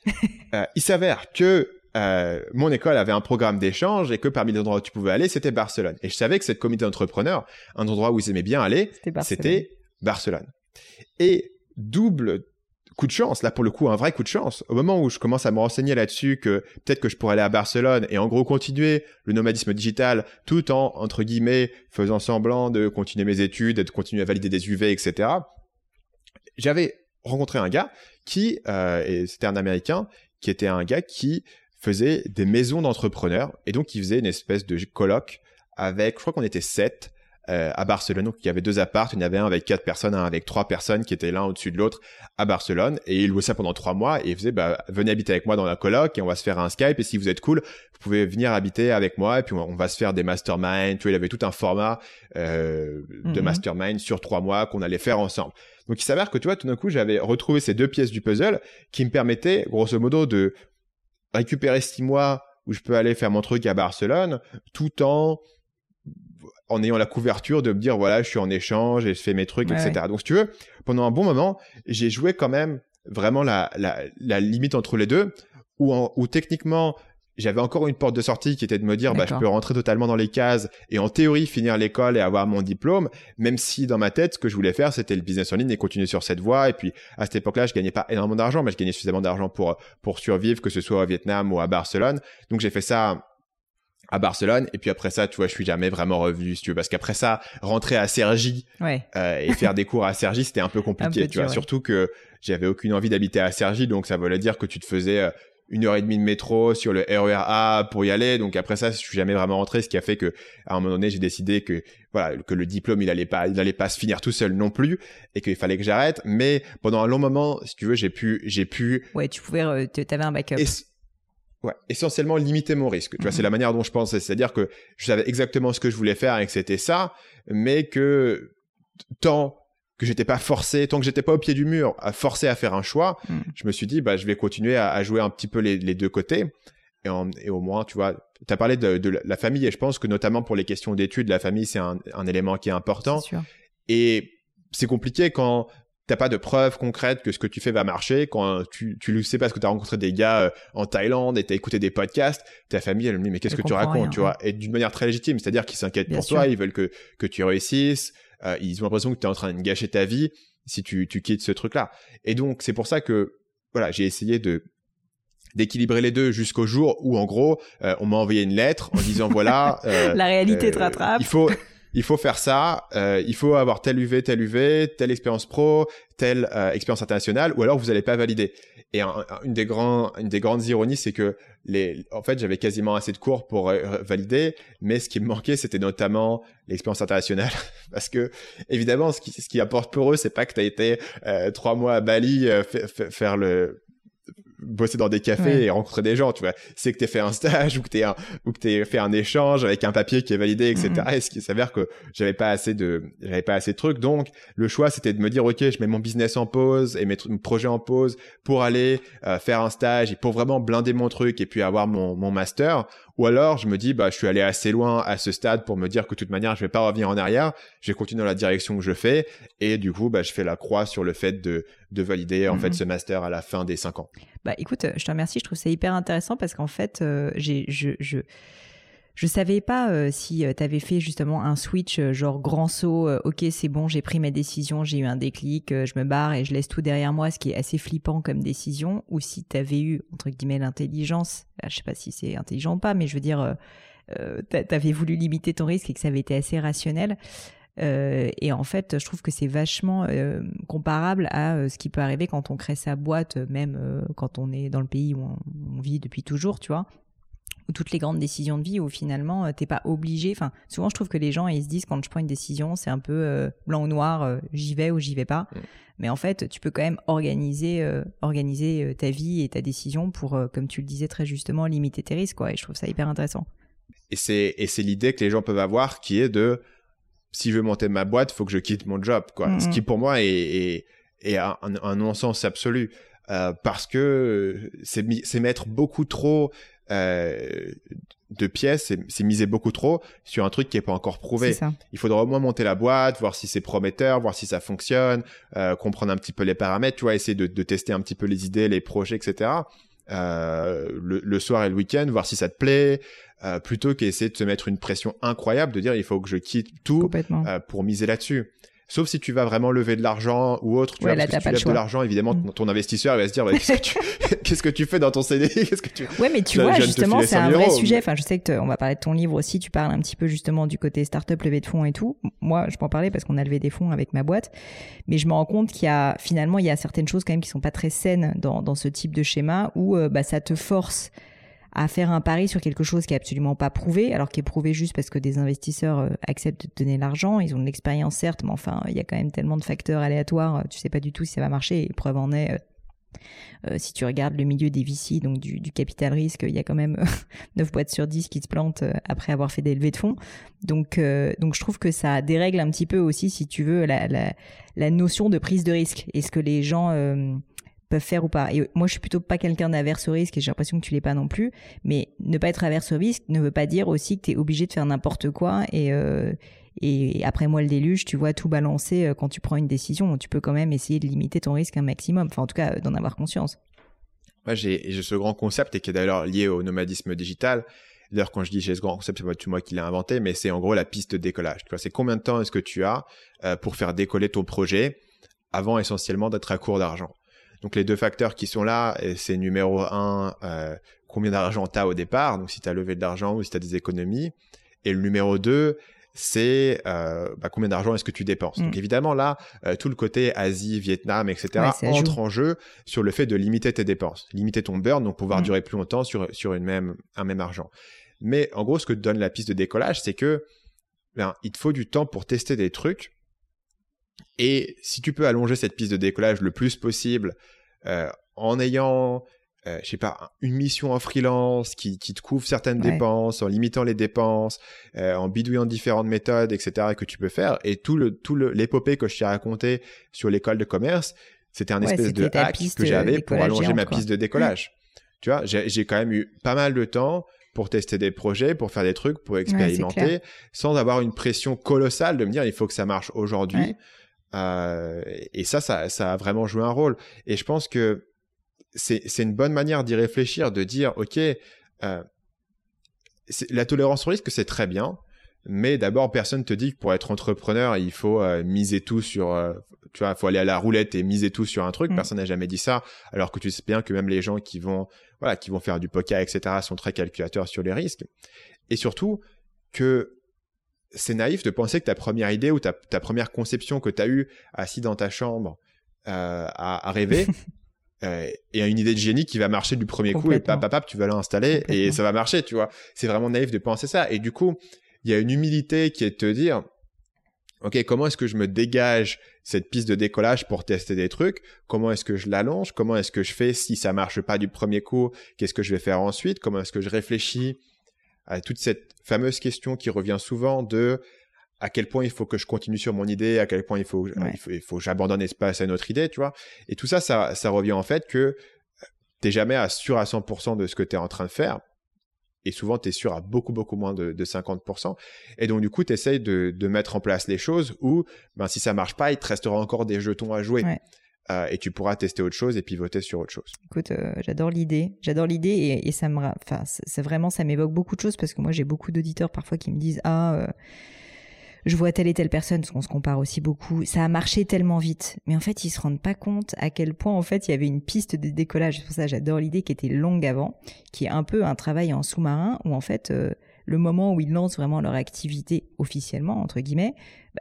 il s'avère que mon école avait un programme d'échange et que parmi les endroits où tu pouvais aller, c'était Barcelone. Et je savais que cette communauté d'entrepreneurs, un endroit où ils aimaient bien aller, c'était Barcelone. Et double coup de chance, là pour le coup, un vrai coup de chance. Au moment où je commence à me renseigner là-dessus que peut-être que je pourrais aller à Barcelone et en gros continuer le nomadisme digital tout en, entre guillemets, faisant semblant de continuer mes études et de continuer à valider des UV, etc. J'avais rencontré un gars qui, et c'était un Américain, qui était un gars qui faisait des maisons d'entrepreneurs et donc il faisait une espèce de colloque avec, je crois qu'on était 7 à Barcelone. Donc il y avait 2 apparts, il y en avait un avec 4 personnes, un avec 3 personnes qui étaient l'un au-dessus de l'autre à Barcelone, et il louait ça pendant 3 mois et il faisait bah, venez habiter avec moi dans la coloc et on va se faire un Skype, et si vous êtes cool vous pouvez venir habiter avec moi et puis on va se faire des masterminds. Tu vois, il avait tout un format de mastermind sur 3 mois qu'on allait faire ensemble. Donc il s'avère que tu vois, tout d'un coup j'avais retrouvé ces 2 pièces du puzzle qui me permettaient grosso modo de récupérer 6 mois où je peux aller faire mon truc à Barcelone tout en ayant la couverture de me dire voilà, je suis en échange et je fais mes trucs, ouais, etc. Ouais. Donc si tu veux, pendant un bon moment, j'ai joué quand même vraiment la limite entre les deux, où techniquement j'avais encore une porte de sortie qui était de me dire bah, je peux rentrer totalement dans les cases et en théorie finir l'école et avoir mon diplôme, même si dans ma tête ce que je voulais faire c'était le business en ligne et continuer sur cette voie. Et puis à cette époque là je gagnais pas énormément d'argent, mais je gagnais suffisamment d'argent pour survivre, que ce soit au Vietnam ou à Barcelone. Donc j'ai fait ça à Barcelone, et puis après ça tu vois je suis jamais vraiment revenu, si tu veux, parce qu'après ça rentrer à Cergy, ouais, et faire des cours à Cergy c'était un peu compliqué, tu vois, ouais, surtout que j'avais aucune envie d'habiter à Cergy, donc ça voulait dire que tu te faisais 1h30 de métro sur le RER A pour y aller. Donc après ça, je suis jamais vraiment rentré, ce qui a fait que à un moment donné, j'ai décidé que voilà, que le diplôme il allait pas se finir tout seul non plus, et qu'il fallait que j'arrête. Mais pendant un long moment, si tu veux, j'ai pu. Ouais, tu pouvais, t'avais un backup. Ouais, essentiellement limiter mon risque. Tu vois, c'est la manière dont je pensais, c'est-à-dire que je savais exactement ce que je voulais faire et que c'était ça, mais que tant que j'étais pas forcé, tant que j'étais pas au pied du mur, forcé à faire un choix, je me suis dit, bah, je vais continuer à jouer un petit peu les deux côtés. Et au moins, tu vois, t'as parlé de la famille, et je pense que notamment pour les questions d'études, la famille, c'est un élément qui est important. C'est sûr. Et c'est compliqué quand t'as pas de preuves concrètes que ce que tu fais va marcher, quand tu le sais, parce que t'as rencontré des gars en Thaïlande et t'as écouté des podcasts, ta famille elle me dit mais qu'est-ce que tu racontes, rien, tu vois, et d'une manière très légitime, c'est-à-dire qu'ils s'inquiètent pour toi, ils veulent que tu réussisses, ils ont l'impression que t'es en train de gâcher ta vie si tu quittes ce truc-là. Et donc c'est pour ça que voilà, j'ai essayé d'équilibrer les deux jusqu'au jour où en gros on m'a envoyé une lettre en disant voilà, la réalité te rattrape. Il faut faire ça, il faut avoir tel UV, telle expérience pro, telle expérience internationale, ou alors vous n'allez pas valider. Et une des grandes ironies, c'est que en fait, j'avais quasiment assez de cours pour valider, mais ce qui me manquait, c'était notamment l'expérience internationale, parce que évidemment, ce qui apporte pour eux, c'est pas que tu as été 3 mois à Bali faire bosser dans des cafés, ouais, et rencontrer des gens, tu vois. C'est que t'aies fait un stage, ou que t'aies fait un échange avec un papier qui est validé, etc. Et ce qui s'avère que j'avais pas assez de trucs. Donc, le choix, c'était de me dire, OK, je mets mon business en pause et mes projets en pause pour aller faire un stage et pour vraiment blinder mon truc et puis avoir mon master. Ou alors, je me dis, bah, je suis allé assez loin à ce stade pour me dire que de toute manière, je vais pas revenir en arrière. Je vais continuer dans la direction que je fais. Et du coup, bah, je fais la croix sur le fait de valider, en fait, ce master à la fin des 5 ans. Bah, écoute, je te remercie. Je trouve ça hyper intéressant parce qu'en fait, je savais pas si t'avais fait justement un switch, genre grand saut, ok, c'est bon, j'ai pris mes décisions, j'ai eu un déclic, je me barre et je laisse tout derrière moi, ce qui est assez flippant comme décision, ou si t'avais eu, entre guillemets, l'intelligence, je sais pas si c'est intelligent ou pas, mais je veux dire, t'avais voulu limiter ton risque et que ça avait été assez rationnel. Et en fait, je trouve que c'est vachement comparable à ce qui peut arriver quand on crée sa boîte, même quand on est dans le pays où on vit depuis toujours, tu vois, ou toutes les grandes décisions de vie où finalement t'es pas obligé, enfin souvent je trouve que les gens ils se disent quand je prends une décision c'est un peu blanc ou noir, j'y vais ou j'y vais pas, mais en fait tu peux quand même organiser ta vie et ta décision pour comme tu le disais très justement limiter tes risques, quoi, et je trouve ça hyper intéressant. Et c'est l'idée que les gens peuvent avoir qui est de si je veux monter ma boîte faut que je quitte mon job, quoi, ce qui pour moi est un non-sens absolu. parce que c'est mettre beaucoup trop de pièces, c'est miser beaucoup trop sur un truc qui n'est pas encore prouvé. Il faudra au moins monter la boîte, voir si c'est prometteur, voir si ça fonctionne, comprendre un petit peu les paramètres, tu vois, essayer de tester un petit peu les idées, les projets, etc. Le soir et le week-end, voir si ça te plaît, plutôt qu'essayer de se mettre une pression incroyable de dire il faut que je quitte tout pour miser là-dessus. Sauf si tu vas vraiment lever de l'argent ou autre, tu vois, parce que si tu lèves de l'argent, évidemment, ton investisseur, il va se dire, bah, qu'est-ce que tu fais dans ton CDI? Ouais, mais tu vois, justement, c'est un vrai sujet. Enfin, je sais que on va parler de ton livre aussi. Tu parles un petit peu, justement, du côté start-up, levée de fonds et tout. Moi, je peux en parler parce qu'on a levé des fonds avec ma boîte. Mais je me rends compte qu'il y a, finalement, il y a certaines choses quand même qui sont pas très saines dans ce type de schéma où, bah, ça te force à faire un pari sur quelque chose qui est absolument pas prouvé, alors qui est prouvé juste parce que des investisseurs acceptent de te donner l'argent. Ils ont de l'expérience, certes, mais enfin, il y a quand même tellement de facteurs aléatoires, tu sais pas du tout si ça va marcher. Et preuve en est, si tu regardes le milieu des VC, donc du capital risque, il y a quand même 9 boîtes sur 10 qui se plantent après avoir fait des levées de fonds. Donc je trouve que ça dérègle un petit peu aussi, si tu veux, la notion de prise de risque. Est-ce que les gens peuvent faire ou pas. Et moi, je suis plutôt pas quelqu'un d'averse au risque et j'ai l'impression que tu l'es pas non plus. Mais ne pas être averse au risque ne veut pas dire aussi que tu es obligé de faire n'importe quoi et après moi le déluge, tu vois, tout balancer quand tu prends une décision. Tu peux quand même essayer de limiter ton risque un maximum. Enfin, en tout cas, d'en avoir conscience. Moi, j'ai ce grand concept et qui est d'ailleurs lié au nomadisme digital. D'ailleurs, quand je dis j'ai ce grand concept, c'est pas moi qui l'ai inventé, mais c'est en gros la piste de décollage. Tu vois, c'est combien de temps est-ce que tu as pour faire décoller ton projet avant essentiellement d'être à court d'argent. Donc, les deux facteurs qui sont là, c'est numéro un, combien d'argent tu as au départ, donc si tu as levé de l'argent ou si tu as des économies. Et le numéro 2, c'est combien d'argent est-ce que tu dépenses. Donc, évidemment, là, tout le côté Asie, Vietnam, etc. Ouais, entre en jeu sur le fait de limiter tes dépenses, limiter ton burn, donc pouvoir durer plus longtemps sur un même argent. Mais en gros, ce que te donne la piste de décollage, c'est que il te faut du temps pour tester des trucs. Et si tu peux allonger cette piste de décollage le plus possible en ayant, une mission en freelance qui te couvre certaines dépenses, en limitant les dépenses, en bidouillant différentes méthodes, etc. que tu peux faire. Et tout l'épopée que je t'ai racontée sur l'école de commerce, c'était un espèce de hack que j'avais pour allonger ma piste de décollage. Mmh. Tu vois, j'ai quand même eu pas mal de temps pour tester des projets, pour faire des trucs, pour expérimenter, sans avoir une pression colossale de me dire il faut que ça marche aujourd'hui. Ouais. Et ça a vraiment joué un rôle. Et je pense que c'est une bonne manière d'y réfléchir, de dire, OK, la tolérance au risque, c'est très bien, mais d'abord, personne ne te dit que pour être entrepreneur, il faut miser tout sur... tu vois, il faut aller à la roulette et miser tout sur un truc. Personne n'a jamais dit ça, alors que tu sais bien que même les gens qui vont faire du poker, etc., sont très calculateurs sur les risques. Et surtout que... c'est naïf de penser que ta première idée ou ta première conception que tu as eue assis dans ta chambre à rêver et à une idée de génie qui va marcher du premier coup et pap, tu vas l'installer et ça va marcher, tu vois. C'est vraiment naïf de penser ça. Et du coup, il y a une humilité qui est de te dire « Ok, comment est-ce que je me dégage cette piste de décollage pour tester des trucs? Comment est-ce que je l'allonge? Comment est-ce que je fais si ça marche pas du premier coup? Qu'est-ce que je vais faire ensuite? Comment est-ce que je réfléchis à toute cette fameuse question qui revient souvent de à quel point il faut que je continue sur mon idée, à quel point il faut que j'abandonne espace à une autre idée, tu vois. Et tout ça revient en fait que t'es jamais sûr à 100% de ce que t'es en train de faire. Et souvent, t'es sûr à beaucoup, beaucoup moins de 50%. Et donc, du coup, t'essayes de mettre en place les choses où, si ça marche pas, il te restera encore des jetons à jouer. Ouais. Et tu pourras tester autre chose et pivoter sur autre chose. Écoute, j'adore l'idée et ça me, c'est vraiment, ça m'évoque beaucoup de choses parce que moi j'ai beaucoup d'auditeurs parfois qui me disent je vois telle et telle personne parce qu'on se compare aussi beaucoup, ça a marché tellement vite, mais en fait ils se rendent pas compte à quel point en fait il y avait une piste de décollage. C'est pour ça j'adore l'idée qui était longue avant, qui est un peu un travail en sous-marin où en fait le moment où ils lancent vraiment leur activité officiellement, entre guillemets,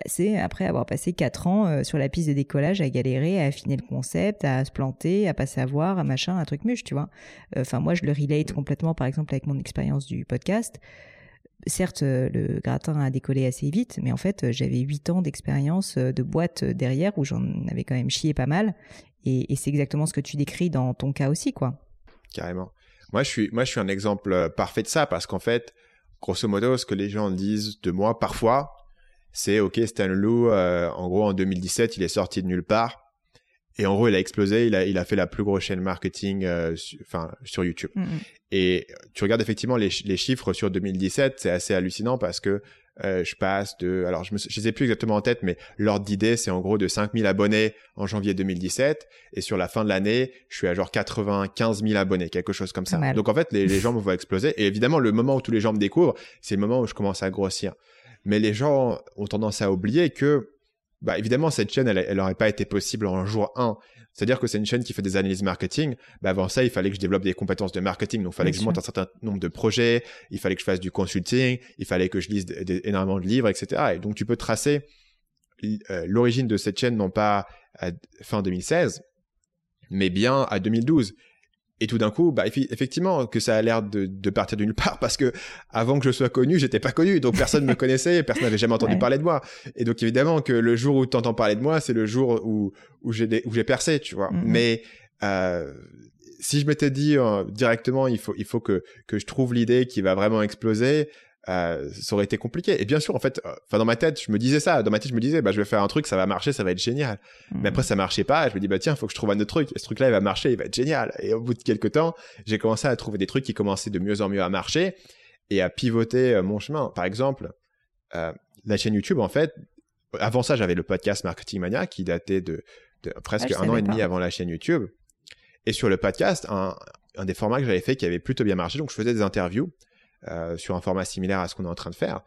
c'est après avoir passé 4 ans sur la piste de décollage à galérer, à affiner le concept, à se planter, à pas savoir, à machin, un truc mûche, tu vois. Enfin, moi, je le relate complètement, par exemple, avec mon expérience du podcast. Certes, le gratin a décollé assez vite, mais en fait, j'avais 8 ans d'expérience de boîte derrière où j'en avais quand même chié pas mal. Et c'est exactement ce que tu décris dans ton cas aussi, quoi. Carrément. Moi, je suis un exemple parfait de ça parce qu'en fait, grosso modo, ce que les gens disent de moi parfois, c'est « Ok, Stan Leloup, en gros, en 2017, il est sorti de nulle part. Et en gros, il a explosé, il a fait la plus grosse chaîne marketing sur YouTube. Mmh. Et tu regardes effectivement les chiffres sur 2017, c'est assez hallucinant parce que je passe de... Alors, je ne sais plus exactement en tête, mais l'ordre d'idée, c'est en gros de 5 000 abonnés en janvier 2017. Et sur la fin de l'année, je suis à genre 95 000 abonnés, quelque chose comme ça. Mal. Donc, en fait, les gens me voient exploser. Et évidemment, le moment où tous les gens me découvrent, c'est le moment où je commence à grossir. Mais les gens ont tendance à oublier que bah, évidemment, cette chaîne, elle n'aurait pas été possible en jour 1. C'est-à-dire que c'est une chaîne qui fait des analyses marketing. Bah, avant ça, il fallait que je développe des compétences de marketing. Donc, il fallait que je monte un certain nombre de projets. Il fallait que je fasse du consulting. Il fallait que je lise énormément de livres, etc. Et donc, tu peux tracer l'origine de cette chaîne, non pas à fin 2016, mais bien à 2012. Et tout d'un coup, bah, effectivement, que ça a l'air de partir de nulle part parce que avant que je sois connu, j'étais pas connu. Donc, personne me connaissait, personne n'avait jamais entendu parler de moi. Et donc, évidemment, que le jour où tu entends parler de moi, c'est le jour où j'ai percé, tu vois. Mm-hmm. Mais si je m'étais dit directement, il faut que je trouve l'idée qui va vraiment exploser, ça aurait été compliqué. Et bien sûr, en fait, dans ma tête, je me disais ça. Dans ma tête, je me disais, bah, je vais faire un truc, ça va marcher, ça va être génial. Mmh. Mais après, ça marchait pas. Je me dis, bah, tiens, faut que je trouve un autre truc. Et ce truc-là, il va marcher, il va être génial. Et au bout de quelques temps, j'ai commencé à trouver des trucs qui commençaient de mieux en mieux à marcher et à pivoter mon chemin. Par exemple, la chaîne YouTube, en fait, avant ça, j'avais le podcast Marketing Mania qui datait de presque un an et demi avant la chaîne YouTube. Et sur le podcast, un des formats que j'avais fait qui avait plutôt bien marché, donc je faisais des interviews. Sur un format similaire à ce qu'on est en train de faire.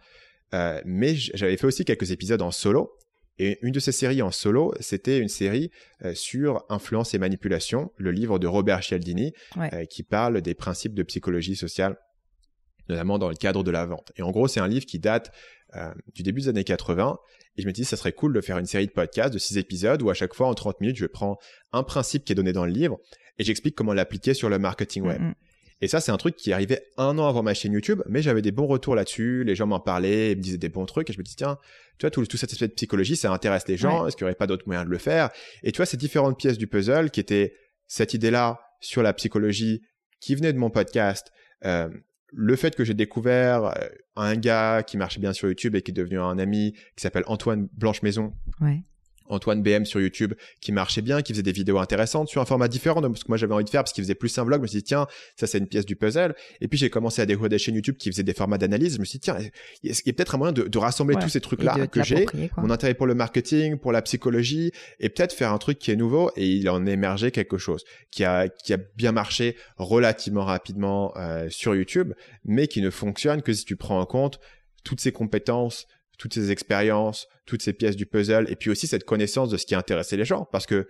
Mais j'avais fait aussi quelques épisodes en solo. Et une de ces séries en solo, c'était une série sur influence et manipulation, le livre de Robert Cialdini, qui parle des principes de psychologie sociale, notamment dans le cadre de la vente. Et en gros, c'est un livre qui date du début des années 80. Et je me suis dit, ça serait cool de faire une série de podcasts de 6 épisodes où à chaque fois, en 30 minutes, je prends un principe qui est donné dans le livre et j'explique comment l'appliquer sur le marketing web. Et ça, c'est un truc qui arrivait un an avant ma chaîne YouTube, mais j'avais des bons retours là-dessus, les gens m'en parlaient, ils me disaient des bons trucs, et je me dis, tiens, tu vois, tout cet aspect de psychologie, ça intéresse les gens, est-ce qu'il n'y aurait pas d'autre moyen de le faire? Et tu vois, ces différentes pièces du puzzle qui étaient cette idée-là sur la psychologie qui venait de mon podcast, le fait que j'ai découvert un gars qui marchait bien sur YouTube et qui est devenu un ami, qui s'appelle Antoine Blanche-Maison. Ouais. Antoine BM sur YouTube qui marchait bien, qui faisait des vidéos intéressantes sur un format différent de ce que moi j'avais envie de faire parce qu'il faisait plus un vlog. Je me suis dit tiens, ça c'est une pièce du puzzle. Et puis j'ai commencé à découvrir des chaînes YouTube qui faisaient des formats d'analyse. Je me suis dit tiens, il y a peut-être un moyen de rassembler tous ces trucs-là que j'ai, mon intérêt pour le marketing, pour la psychologie et peut-être faire un truc qui est nouveau. Et il en est émergé quelque chose qui a bien marché relativement rapidement sur YouTube, mais qui ne fonctionne que si tu prends en compte toutes ces compétences, toutes ces expériences, toutes ces pièces du puzzle et puis aussi cette connaissance de ce qui a intéressé les gens parce que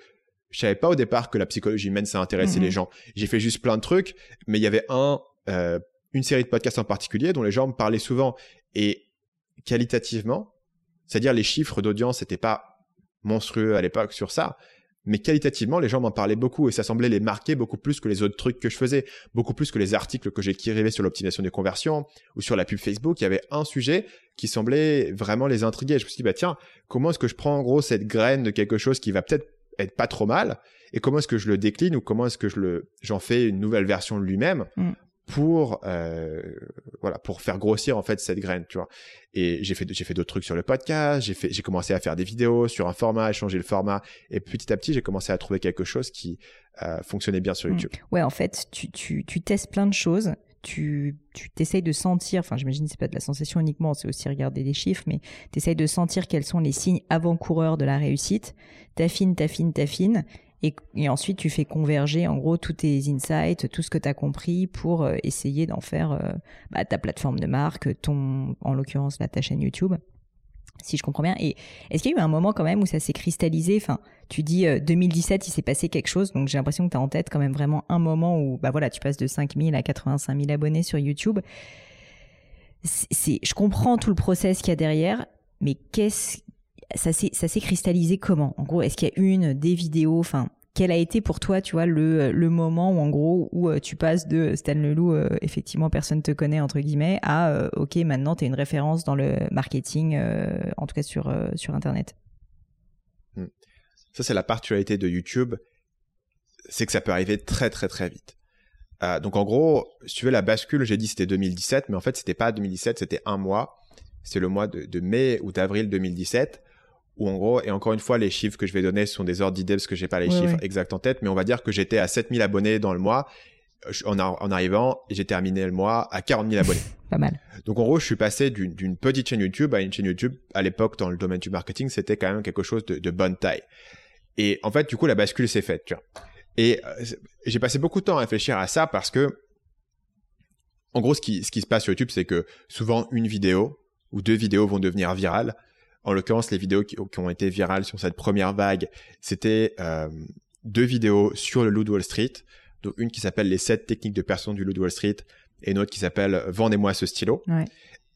je savais pas au départ que la psychologie humaine ça intéressait les gens. J'ai fait juste plein de trucs mais il y avait une série de podcasts en particulier dont les gens me parlaient souvent et qualitativement, c'est-à-dire les chiffres d'audience n'étaient pas monstrueux à l'époque sur ça, mais qualitativement les gens m'en parlaient beaucoup et ça semblait les marquer beaucoup plus que les autres trucs que je faisais, beaucoup plus que les articles que j'écrivais sur l'optimisation des conversions ou sur la pub Facebook. Il y avait un sujet qui semblait vraiment les intriguer. Je me suis dit bah tiens, comment est-ce que je prends en gros cette graine de quelque chose qui va peut-être être pas trop mal et comment est-ce que je le décline ou comment est-ce que j'en fais une nouvelle version de lui-même pour faire grossir en fait cette graine, tu vois. Et j'ai fait d'autres trucs sur le podcast, j'ai commencé à faire des vidéos sur un format, à changer le format et petit à petit, j'ai commencé à trouver quelque chose qui fonctionnait bien sur YouTube. Ouais, en fait, tu testes plein de choses, tu t'essayes de sentir, enfin j'imagine c'est pas de la sensation uniquement, c'est aussi regarder des chiffres, mais t'essayes de sentir quels sont les signes avant-coureurs de la réussite, t'affines. Et ensuite, tu fais converger en gros tous tes insights, tout ce que tu as compris pour essayer d'en faire ta plateforme de marque, en l'occurrence là, ta chaîne YouTube, si je comprends bien. Et est-ce qu'il y a eu un moment quand même où ça s'est cristallisé? Enfin, tu dis 2017, il s'est passé quelque chose, donc j'ai l'impression que tu as en tête quand même vraiment un moment où tu passes de 5 000 à 85 000 abonnés sur YouTube. Je comprends tout le process qu'il y a derrière, mais ça s'est cristallisé comment? En gros, est-ce qu'il y a des vidéos, enfin, quel a été pour toi, tu vois, le moment où, en gros, où tu passes de Stan Leloup, effectivement, personne te connaît, entre guillemets, à, ok, maintenant, t'es une référence dans le marketing, en tout cas sur Internet. Ça, c'est la particularité de YouTube, c'est que ça peut arriver très, très, très vite. Donc, en gros, si tu veux, la bascule, j'ai dit c'était 2017, mais en fait, c'était pas 2017, c'était un mois. C'est le mois de mai ou d'avril 2017. où en gros, et encore une fois, les chiffres que je vais donner sont des ordres d'idées parce que j'ai pas les chiffres exacts en tête, mais on va dire que j'étais à 7000 abonnés dans le mois. En arrivant, j'ai terminé le mois à 40 000 abonnés. Pas mal. Donc en gros, je suis passé d'une petite chaîne YouTube à une chaîne YouTube. À l'époque, dans le domaine du marketing, c'était quand même quelque chose de bonne taille. Et en fait, du coup, la bascule s'est faite, tu vois. Et j'ai passé beaucoup de temps à réfléchir à ça parce que, en gros, ce qui se passe sur YouTube, c'est que souvent une vidéo ou deux vidéos vont devenir virales. En l'occurrence, les vidéos qui ont été virales sur cette première vague, c'était deux vidéos sur le loup de Wall Street. Donc une qui s'appelle « Les 7 techniques de persuasion du loup de Wall Street » et une autre qui s'appelle « Vendez-moi ce stylo ».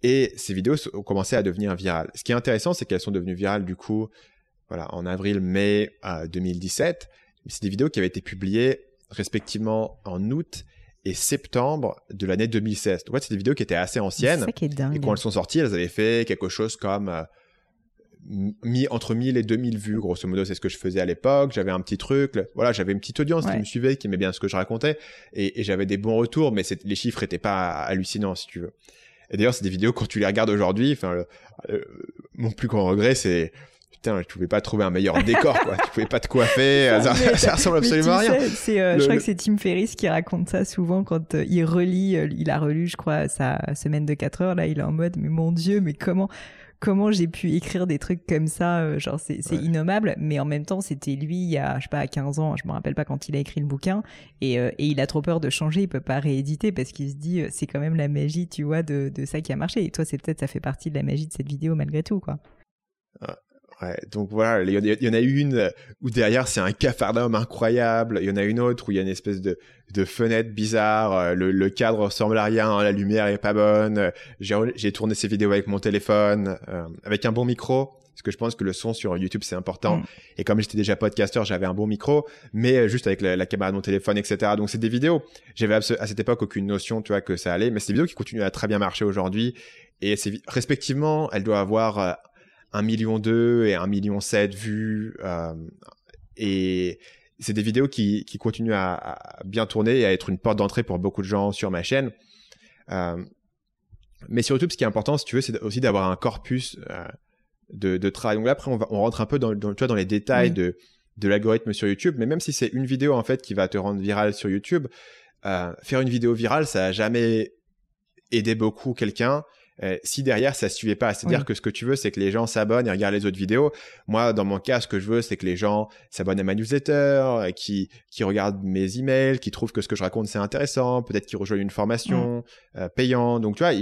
Et ces vidéos ont commencé à devenir virales. Ce qui est intéressant, c'est qu'elles sont devenues virales du coup voilà, en avril-mai 2017. C'est des vidéos qui avaient été publiées respectivement en août et septembre de l'année 2016. Donc en fait, c'est des vidéos qui étaient assez anciennes. C'est ça qui est dingue. Et quand elles sont sorties, elles avaient fait quelque chose comme… entre 1000 et 2000 vues, grosso modo, c'est ce que je faisais à l'époque. J'avais un petit truc, voilà, j'avais une petite audience qui me suivait, qui aimait bien ce que je racontais, et j'avais des bons retours, mais les chiffres n'étaient pas hallucinants, si tu veux. Et d'ailleurs, c'est des vidéos quand tu les regardes aujourd'hui. Enfin, mon plus grand regret, c'est putain, je pouvais pas trouver un meilleur décor, quoi. Tu pouvais pas te coiffer, ça ressemble absolument à rien. Je crois que c'est Tim Ferriss qui raconte ça souvent quand il relit, il a relu, je crois, sa semaine de 4 heures. Là, il est en mode, mais mon Dieu, mais comment j'ai pu écrire des trucs comme ça, genre c'est innommable, mais en même temps c'était lui il y a, je sais pas, 15 ans, je me rappelle pas quand il a écrit le bouquin, et il a trop peur de changer, il peut pas rééditer parce qu'il se dit c'est quand même la magie, tu vois, de ça qui a marché, et toi c'est peut-être, ça fait partie de la magie de cette vidéo malgré tout, quoi. Ouais, donc voilà, il y en a une où derrière c'est un cafarnaum incroyable, il y en a une autre où il y a une espèce de fenêtre bizarre, le cadre ressemble à rien, la lumière est pas bonne, j'ai tourné ces vidéos avec mon téléphone, avec un bon micro, parce que je pense que le son sur YouTube c'est important, et comme j'étais déjà podcasteur, j'avais un bon micro, mais juste avec la caméra de mon téléphone, etc. Donc c'est des vidéos, j'avais à cette époque aucune notion, tu vois, que ça allait, mais c'est des vidéos qui continuent à très bien marcher aujourd'hui, et respectivement, elles doivent avoir 1,2 million et 1,7 million vues. Et c'est des vidéos qui continuent à bien tourner et à être une porte d'entrée pour beaucoup de gens sur ma chaîne. Mais sur YouTube, ce qui est important, si tu veux, c'est aussi d'avoir un corpus de travail. Donc là, après, on rentre un peu dans les détails de l'algorithme sur YouTube. Mais même si c'est une vidéo, en fait, qui va te rendre virale sur YouTube, faire une vidéo virale, ça n'a jamais aidé beaucoup quelqu'un. Si derrière ça ne suivait pas, c'est-à-dire que ce que tu veux, c'est que les gens s'abonnent et regardent les autres vidéos. Moi, dans mon cas, ce que je veux, c'est que les gens s'abonnent à ma newsletter, qui regardent mes emails, qui trouvent que ce que je raconte c'est intéressant, peut-être qu'ils rejoignent une formation payante. Donc tu vois,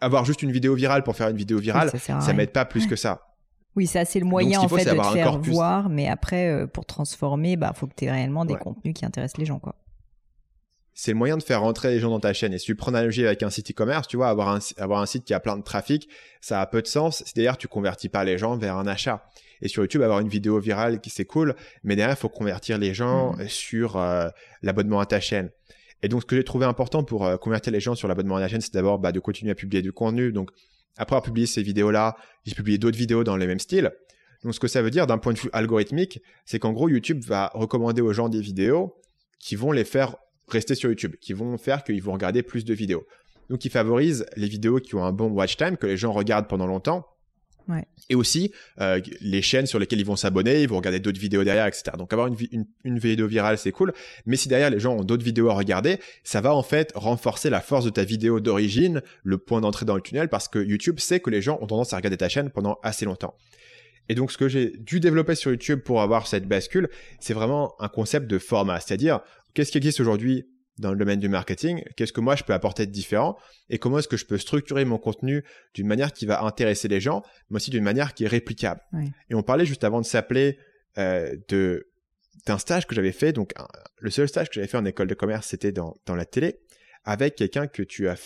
avoir juste une vidéo virale pour faire une vidéo virale, oui, ça m'aide pas plus que ça. Oui, ça c'est le moyen donc, en fait de te faire voir, mais après pour transformer, faut que tu aies réellement des contenus qui intéressent les gens, quoi. C'est le moyen de faire rentrer les gens dans ta chaîne. Et si tu prends l'analogie avec un site e-commerce, tu vois, avoir un site qui a plein de trafic, ça a peu de sens. C'est-à-dire, tu convertis pas les gens vers un achat. Et sur YouTube, avoir une vidéo virale, c'est cool, mais derrière, il faut convertir les gens sur l'abonnement à ta chaîne. Et donc, ce que j'ai trouvé important pour convertir les gens sur l'abonnement à ta chaîne, c'est d'abord de continuer à publier du contenu. Donc, après avoir publié ces vidéos-là, j'ai publié d'autres vidéos dans le même style. Donc, ce que ça veut dire d'un point de vue algorithmique, c'est qu'en gros, YouTube va recommander aux gens des vidéos qui vont les faire rester sur YouTube, qui vont faire qu'ils vont regarder plus de vidéos. Donc, ils favorisent les vidéos qui ont un bon watch time, que les gens regardent pendant longtemps. Ouais. Et aussi, les chaînes sur lesquelles ils vont s'abonner, ils vont regarder d'autres vidéos derrière, etc. Donc, avoir une vidéo virale, c'est cool. Mais si derrière, les gens ont d'autres vidéos à regarder, ça va en fait renforcer la force de ta vidéo d'origine, le point d'entrée dans le tunnel, parce que YouTube sait que les gens ont tendance à regarder ta chaîne pendant assez longtemps. Et donc, ce que j'ai dû développer sur YouTube pour avoir cette bascule, c'est vraiment un concept de format. C'est-à-dire, qu'est-ce qui existe aujourd'hui dans le domaine du marketing? Qu'est-ce que moi, je peux apporter de différent? Et comment est-ce que je peux structurer mon contenu d'une manière qui va intéresser les gens, mais aussi d'une manière qui est réplicable? Oui. Et on parlait juste avant de s'appeler d'un stage que j'avais fait. Donc, le seul stage que j'avais fait en école de commerce, c'était dans la télé, avec quelqu'un que tu as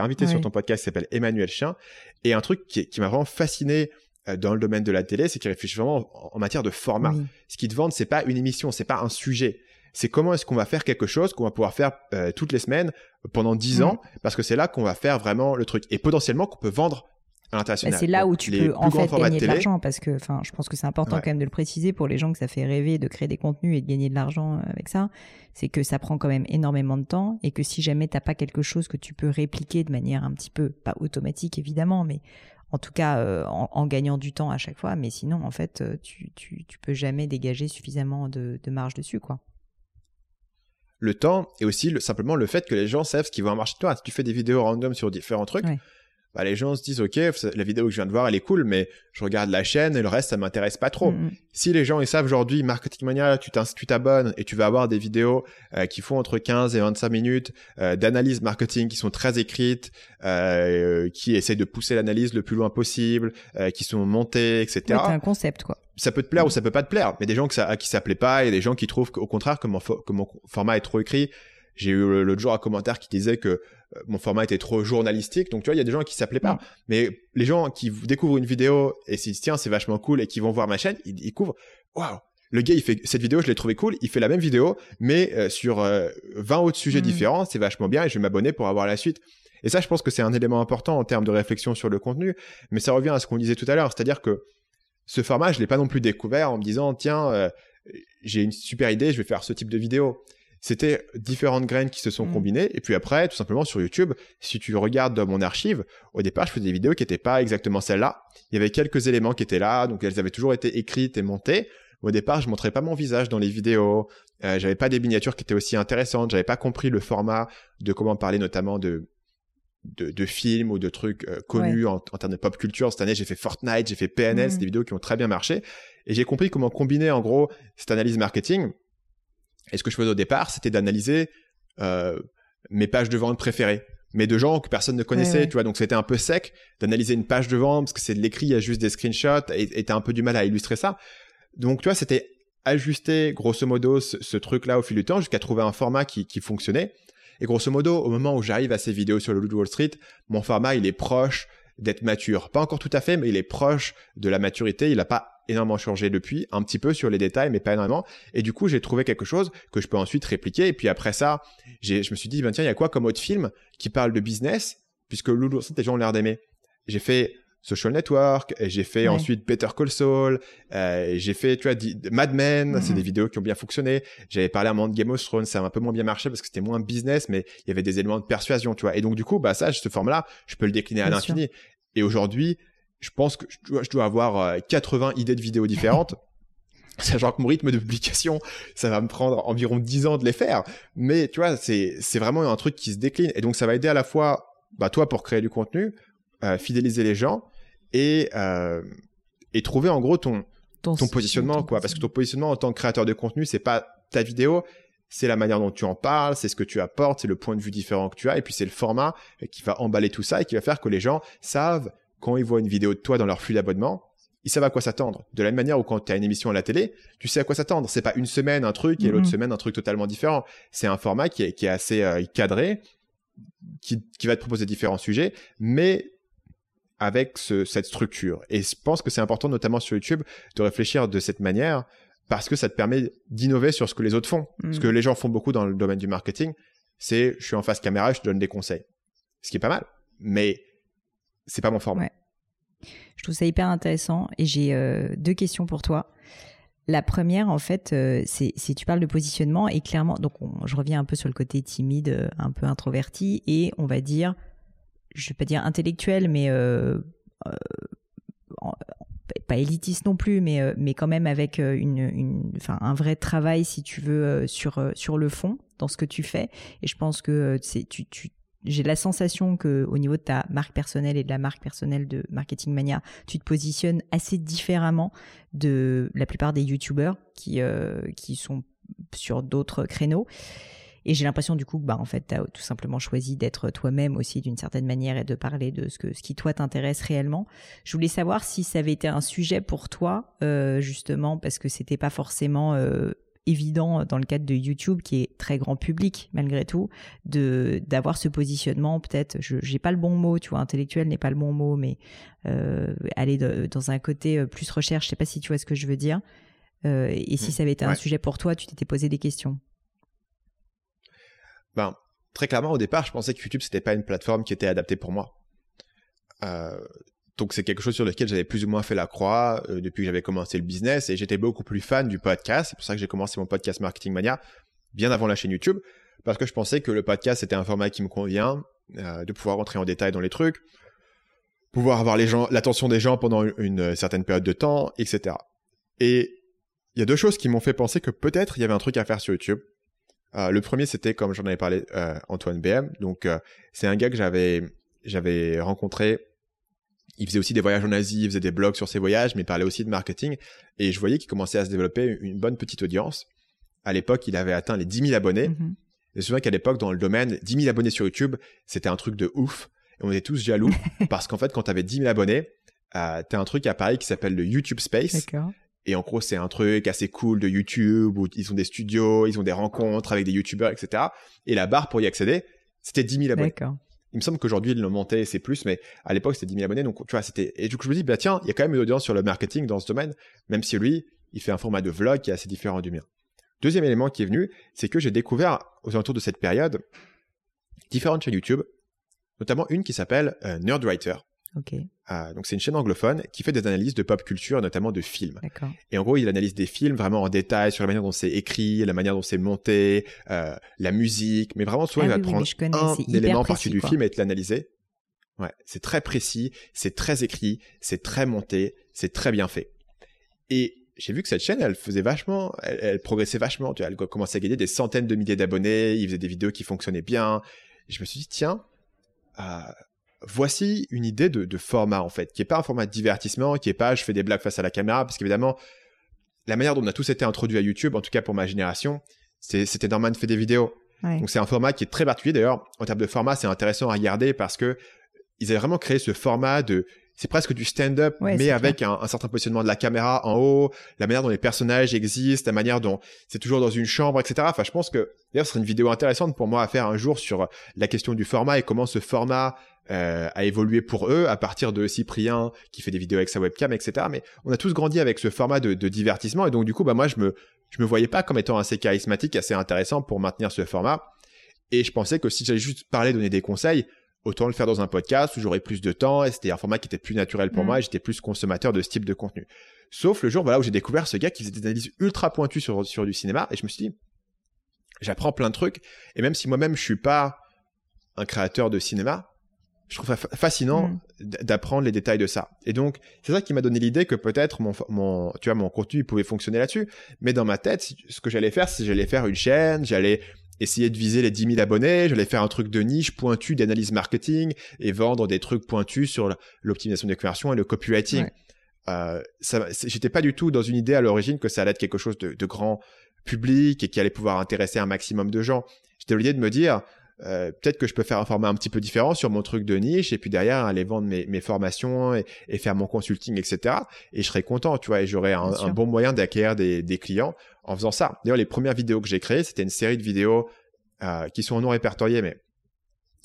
invité sur ton podcast qui s'appelle Emmanuel Chien. Et un truc qui m'a vraiment fasciné dans le domaine de la télé, c'est qu'ils réfléchissent vraiment en matière de format. Oui. Ce qu'ils te vendent, c'est pas une émission, c'est pas un sujet. C'est comment est-ce qu'on va faire quelque chose qu'on va pouvoir faire toutes les semaines pendant 10 ans, parce que c'est là qu'on va faire vraiment le truc et potentiellement qu'on peut vendre à l'international. C'est là donc, où tu peux en fait gagner de l'argent, parce que je pense que c'est important quand même de le préciser pour les gens que ça fait rêver de créer des contenus et de gagner de l'argent avec ça. C'est que ça prend quand même énormément de temps et que si jamais t'as pas quelque chose que tu peux répliquer de manière un petit peu, pas automatique évidemment, mais En tout cas, en gagnant du temps à chaque fois. Mais sinon, en fait, tu peux jamais dégager suffisamment de marge dessus, quoi. Le temps et aussi simplement le fait que les gens savent ce qui va marcher de toi. Si tu fais des vidéos random sur différents trucs, ouais. Bah, les gens se disent « Ok, la vidéo que je viens de voir, elle est cool, mais je regarde la chaîne et le reste, ça m'intéresse pas trop. » Si les gens ils savent aujourd'hui, Marketing Mania, tu t'abonnes et tu vas avoir des vidéos qui font entre 15 et 25 minutes d'analyse marketing qui sont très écrites, qui essayent de pousser l'analyse le plus loin possible, qui sont montées, etc. Ouais, c'est un concept, quoi. Ça peut te plaire ou ça peut pas te plaire, mais des gens à qui ça plaît pas et des gens qui trouvent qu'au contraire que mon format est trop écrit. J'ai eu l'autre jour un commentaire qui disait que mon format était trop journalistique. Donc, tu vois, il y a des gens à qui ça plaît pas. Mais les gens qui découvrent une vidéo et se disent « Tiens, c'est vachement cool » et qui vont voir ma chaîne, ils découvrent « Waouh, le gars, il fait cette vidéo, je l'ai trouvé cool. Il fait la même vidéo, mais sur 20 autres sujets différents. C'est vachement bien et je vais m'abonner pour avoir la suite. » Et ça, je pense que c'est un élément important en termes de réflexion sur le contenu. Mais ça revient à ce qu'on disait tout à l'heure. C'est-à-dire que ce format, je l'ai pas non plus découvert en me disant « Tiens, j'ai une super idée, je vais faire ce type de vidéo. » C'était différentes graines qui se sont combinées. Et puis après, tout simplement sur YouTube, si tu regardes mon archive, au départ, je faisais des vidéos qui n'étaient pas exactement celles-là. Il y avait quelques éléments qui étaient là, donc elles avaient toujours été écrites et montées. Au départ, je ne montrais pas mon visage dans les vidéos. Je n'avais pas des miniatures qui étaient aussi intéressantes. Je n'avais pas compris le format de comment parler notamment de films ou de trucs connus en termes de pop culture. Cette année, j'ai fait Fortnite, j'ai fait PNL. C'est des vidéos qui ont très bien marché. Et j'ai compris comment combiner en gros cette analyse marketing. Et ce que je faisais au départ, c'était d'analyser mes pages de vente préférées, mais de gens que personne ne connaissait, tu vois. Donc, c'était un peu sec d'analyser une page de vente parce que c'est de l'écrit, il y a juste des screenshots et t'as un peu du mal à illustrer ça. Donc, tu vois, c'était ajuster grosso modo ce truc-là au fil du temps jusqu'à trouver un format qui fonctionnait. Et grosso modo, au moment où j'arrive à ces vidéos sur le Loup de Wall Street, mon format, il est proche d'être mature. Pas encore tout à fait, mais il est proche de la maturité. Il n'a pas énormément changé depuis, un petit peu sur les détails, mais pas énormément. Et du coup, j'ai trouvé quelque chose que je peux ensuite répliquer. Et puis après ça, je me suis dit, ben tiens, il y a quoi comme autre film qui parle de business, puisque Loulou, les gens ont l'air d'aimer. J'ai fait Social Network, j'ai fait ensuite Better Call Saul, j'ai fait, tu vois, Mad Men, c'est des vidéos qui ont bien fonctionné. J'avais parlé à un moment de Game of Thrones, ça a un peu moins bien marché parce que c'était moins business, mais il y avait des éléments de persuasion, tu vois. Et donc, du coup, bah, ça, ce forme-là, je peux le décliner à l'infini. Et aujourd'hui, je pense que je dois avoir 80 idées de vidéos différentes, sachant que mon rythme de publication, ça va me prendre environ 10 ans de les faire. Mais tu vois, c'est vraiment un truc qui se décline. Et donc, ça va aider à la fois toi pour créer du contenu, fidéliser les gens et trouver en gros ton positionnement. Quoi. Parce que ton positionnement en tant que créateur de contenu, c'est pas ta vidéo, c'est la manière dont tu en parles, c'est ce que tu apportes, c'est le point de vue différent que tu as. Et puis, c'est le format qui va emballer tout ça et qui va faire que les gens savent quand ils voient une vidéo de toi dans leur flux d'abonnement, ils savent à quoi s'attendre. De la même manière où quand tu as une émission à la télé, tu sais à quoi s'attendre. C'est pas une semaine un truc et l'autre semaine un truc totalement différent. C'est un format qui est assez cadré, qui va te proposer différents sujets, mais avec cette structure. Et je pense que c'est important, notamment sur YouTube, de réfléchir de cette manière parce que ça te permet d'innover sur ce que les autres font. Ce que les gens font beaucoup dans le domaine du marketing, c'est je suis en face caméra, je te donne des conseils. Ce qui est pas mal, mais c'est pas mon format. Ouais. Je trouve ça hyper intéressant et j'ai deux questions pour toi. La première, en fait, c'est tu parles de positionnement et clairement, donc je reviens un peu sur le côté timide, un peu introverti et on va dire, je vais pas dire intellectuel, mais pas élitiste non plus, mais quand même avec un vrai travail, si tu veux, sur le fond, dans ce que tu fais. Et je pense que j'ai la sensation qu'au niveau de ta marque personnelle et de la marque personnelle de Marketing Mania, tu te positionnes assez différemment de la plupart des youtubeurs qui sont sur d'autres créneaux. Et j'ai l'impression du coup que en fait, tu as tout simplement choisi d'être toi-même aussi d'une certaine manière et de parler de ce qui toi t'intéresse réellement. Je voulais savoir si ça avait été un sujet pour toi, justement, parce que c'était pas forcément évident dans le cadre de YouTube qui est très grand public malgré tout d'avoir ce positionnement peut-être j'ai pas le bon mot, tu vois, intellectuel n'est pas le bon mot, mais aller dans un côté plus recherche, je sais pas si tu vois ce que je veux dire et si ça avait été un sujet pour toi, tu t'étais posé des questions. Très clairement au départ je pensais que YouTube c'était pas une plateforme qui était adaptée pour moi donc c'est quelque chose sur lequel j'avais plus ou moins fait la croix depuis que j'avais commencé le business et j'étais beaucoup plus fan du podcast. C'est pour ça que j'ai commencé mon podcast Marketing Mania bien avant la chaîne YouTube parce que je pensais que le podcast c'était un format qui me convient de pouvoir rentrer en détail dans les trucs, pouvoir avoir les gens, l'attention des gens pendant une certaine période de temps, etc. Et il y a deux choses qui m'ont fait penser que peut-être il y avait un truc à faire sur YouTube. Le premier, c'était, comme j'en avais parlé, Antoine BM. Donc, c'est un gars que j'avais rencontré. Il faisait aussi des voyages en Asie, il faisait des blogs sur ses voyages, mais il parlait aussi de marketing. Et je voyais qu'il commençait à se développer une bonne petite audience. À l'époque, il avait atteint les 10 000 abonnés. Mm-hmm. Et je me souviens qu'à l'époque, dans le domaine, 10 000 abonnés sur YouTube, c'était un truc de ouf. Et on était tous jaloux parce qu'en fait, quand tu avais 10 000 abonnés, tu as un truc à Paris qui s'appelle le YouTube Space. D'accord. Et en gros, c'est un truc assez cool de YouTube où ils ont des studios, ils ont des rencontres avec des YouTubers, etc. Et la barre pour y accéder, c'était 10 000 abonnés. D'accord. Il me semble qu'aujourd'hui, ils l'ont monté, c'est plus, mais à l'époque, c'était 10 000 abonnés. Donc, tu vois, c'était... Et du coup, je me dis, bah, tiens, il y a quand même une audience sur le marketing dans ce domaine, même si lui, il fait un format de vlog qui est assez différent du mien. Deuxième élément qui est venu, c'est que j'ai découvert, aux alentours de cette période, différentes chaînes YouTube, notamment une qui s'appelle NerdWriter. Okay. Donc c'est une chaîne anglophone qui fait des analyses de pop culture, notamment de films. D'accord. Et en gros, il analyse des films vraiment en détail sur la manière dont c'est écrit, la manière dont c'est monté, la musique, mais vraiment souvent il va prendre un élément parti du film et te l'analyser. Ouais, c'est très précis, c'est très écrit, c'est très monté, c'est très bien fait. Et j'ai vu que cette chaîne, elle faisait vachement, elle progressait vachement. Tu vois, elle commençait à gagner des centaines de milliers d'abonnés, ils faisaient des vidéos qui fonctionnaient bien. Et je me suis dit tiens. Voici une idée de format, en fait, qui n'est pas un format de divertissement, qui n'est pas « je fais des blagues face à la caméra », parce qu'évidemment, la manière dont on a tous été introduits à YouTube, en tout cas pour ma génération, c'était Norman fait des vidéos. Ouais. Donc, c'est un format qui est très particulier. D'ailleurs, en termes de format, c'est intéressant à regarder parce qu'ils avaient vraiment créé ce format de… C'est presque du stand-up, ouais, mais avec un certain positionnement de la caméra en haut, la manière dont les personnages existent, la manière dont c'est toujours dans une chambre, etc. Enfin, je pense que, d'ailleurs, ce serait une vidéo intéressante pour moi à faire un jour sur la question du format et comment ce format a évolué pour eux à partir de Cyprien qui fait des vidéos avec sa webcam, etc. Mais on a tous grandi avec ce format de divertissement et donc, du coup, bah, moi, je me voyais pas comme étant assez charismatique, assez intéressant pour maintenir ce format. Et je pensais que si j'allais juste parler, donner des conseils, autant le faire dans un podcast où j'aurais plus de temps et c'était un format qui était plus naturel pour moi et j'étais plus consommateur de ce type de contenu. Sauf le jour où j'ai découvert ce gars qui faisait des analyses ultra pointues sur du cinéma et je me suis dit, j'apprends plein de trucs et même si moi-même je suis pas un créateur de cinéma, je trouve ça fascinant d'apprendre les détails de ça. Et donc, c'est ça qui m'a donné l'idée que peut-être mon contenu pouvait fonctionner là-dessus. Mais dans ma tête, ce que j'allais faire, c'est que j'allais faire une chaîne, j'allais essayer de viser les 10 000 abonnés, j'allais faire un truc de niche pointu d'analyse marketing et vendre des trucs pointus sur l'optimisation des conversions et le copywriting. Ouais. J'étais pas du tout dans une idée à l'origine que ça allait être quelque chose de grand public et qui allait pouvoir intéresser un maximum de gens. J'étais obligé de me dire peut-être que je peux faire un format un petit peu différent sur mon truc de niche et puis derrière aller vendre mes formations et faire mon consulting, etc. Et je serais content, tu vois, et j'aurais un bon moyen d'acquérir des clients en faisant ça. D'ailleurs, les premières vidéos que j'ai créées, c'était une série de vidéos qui sont non répertoriées, mais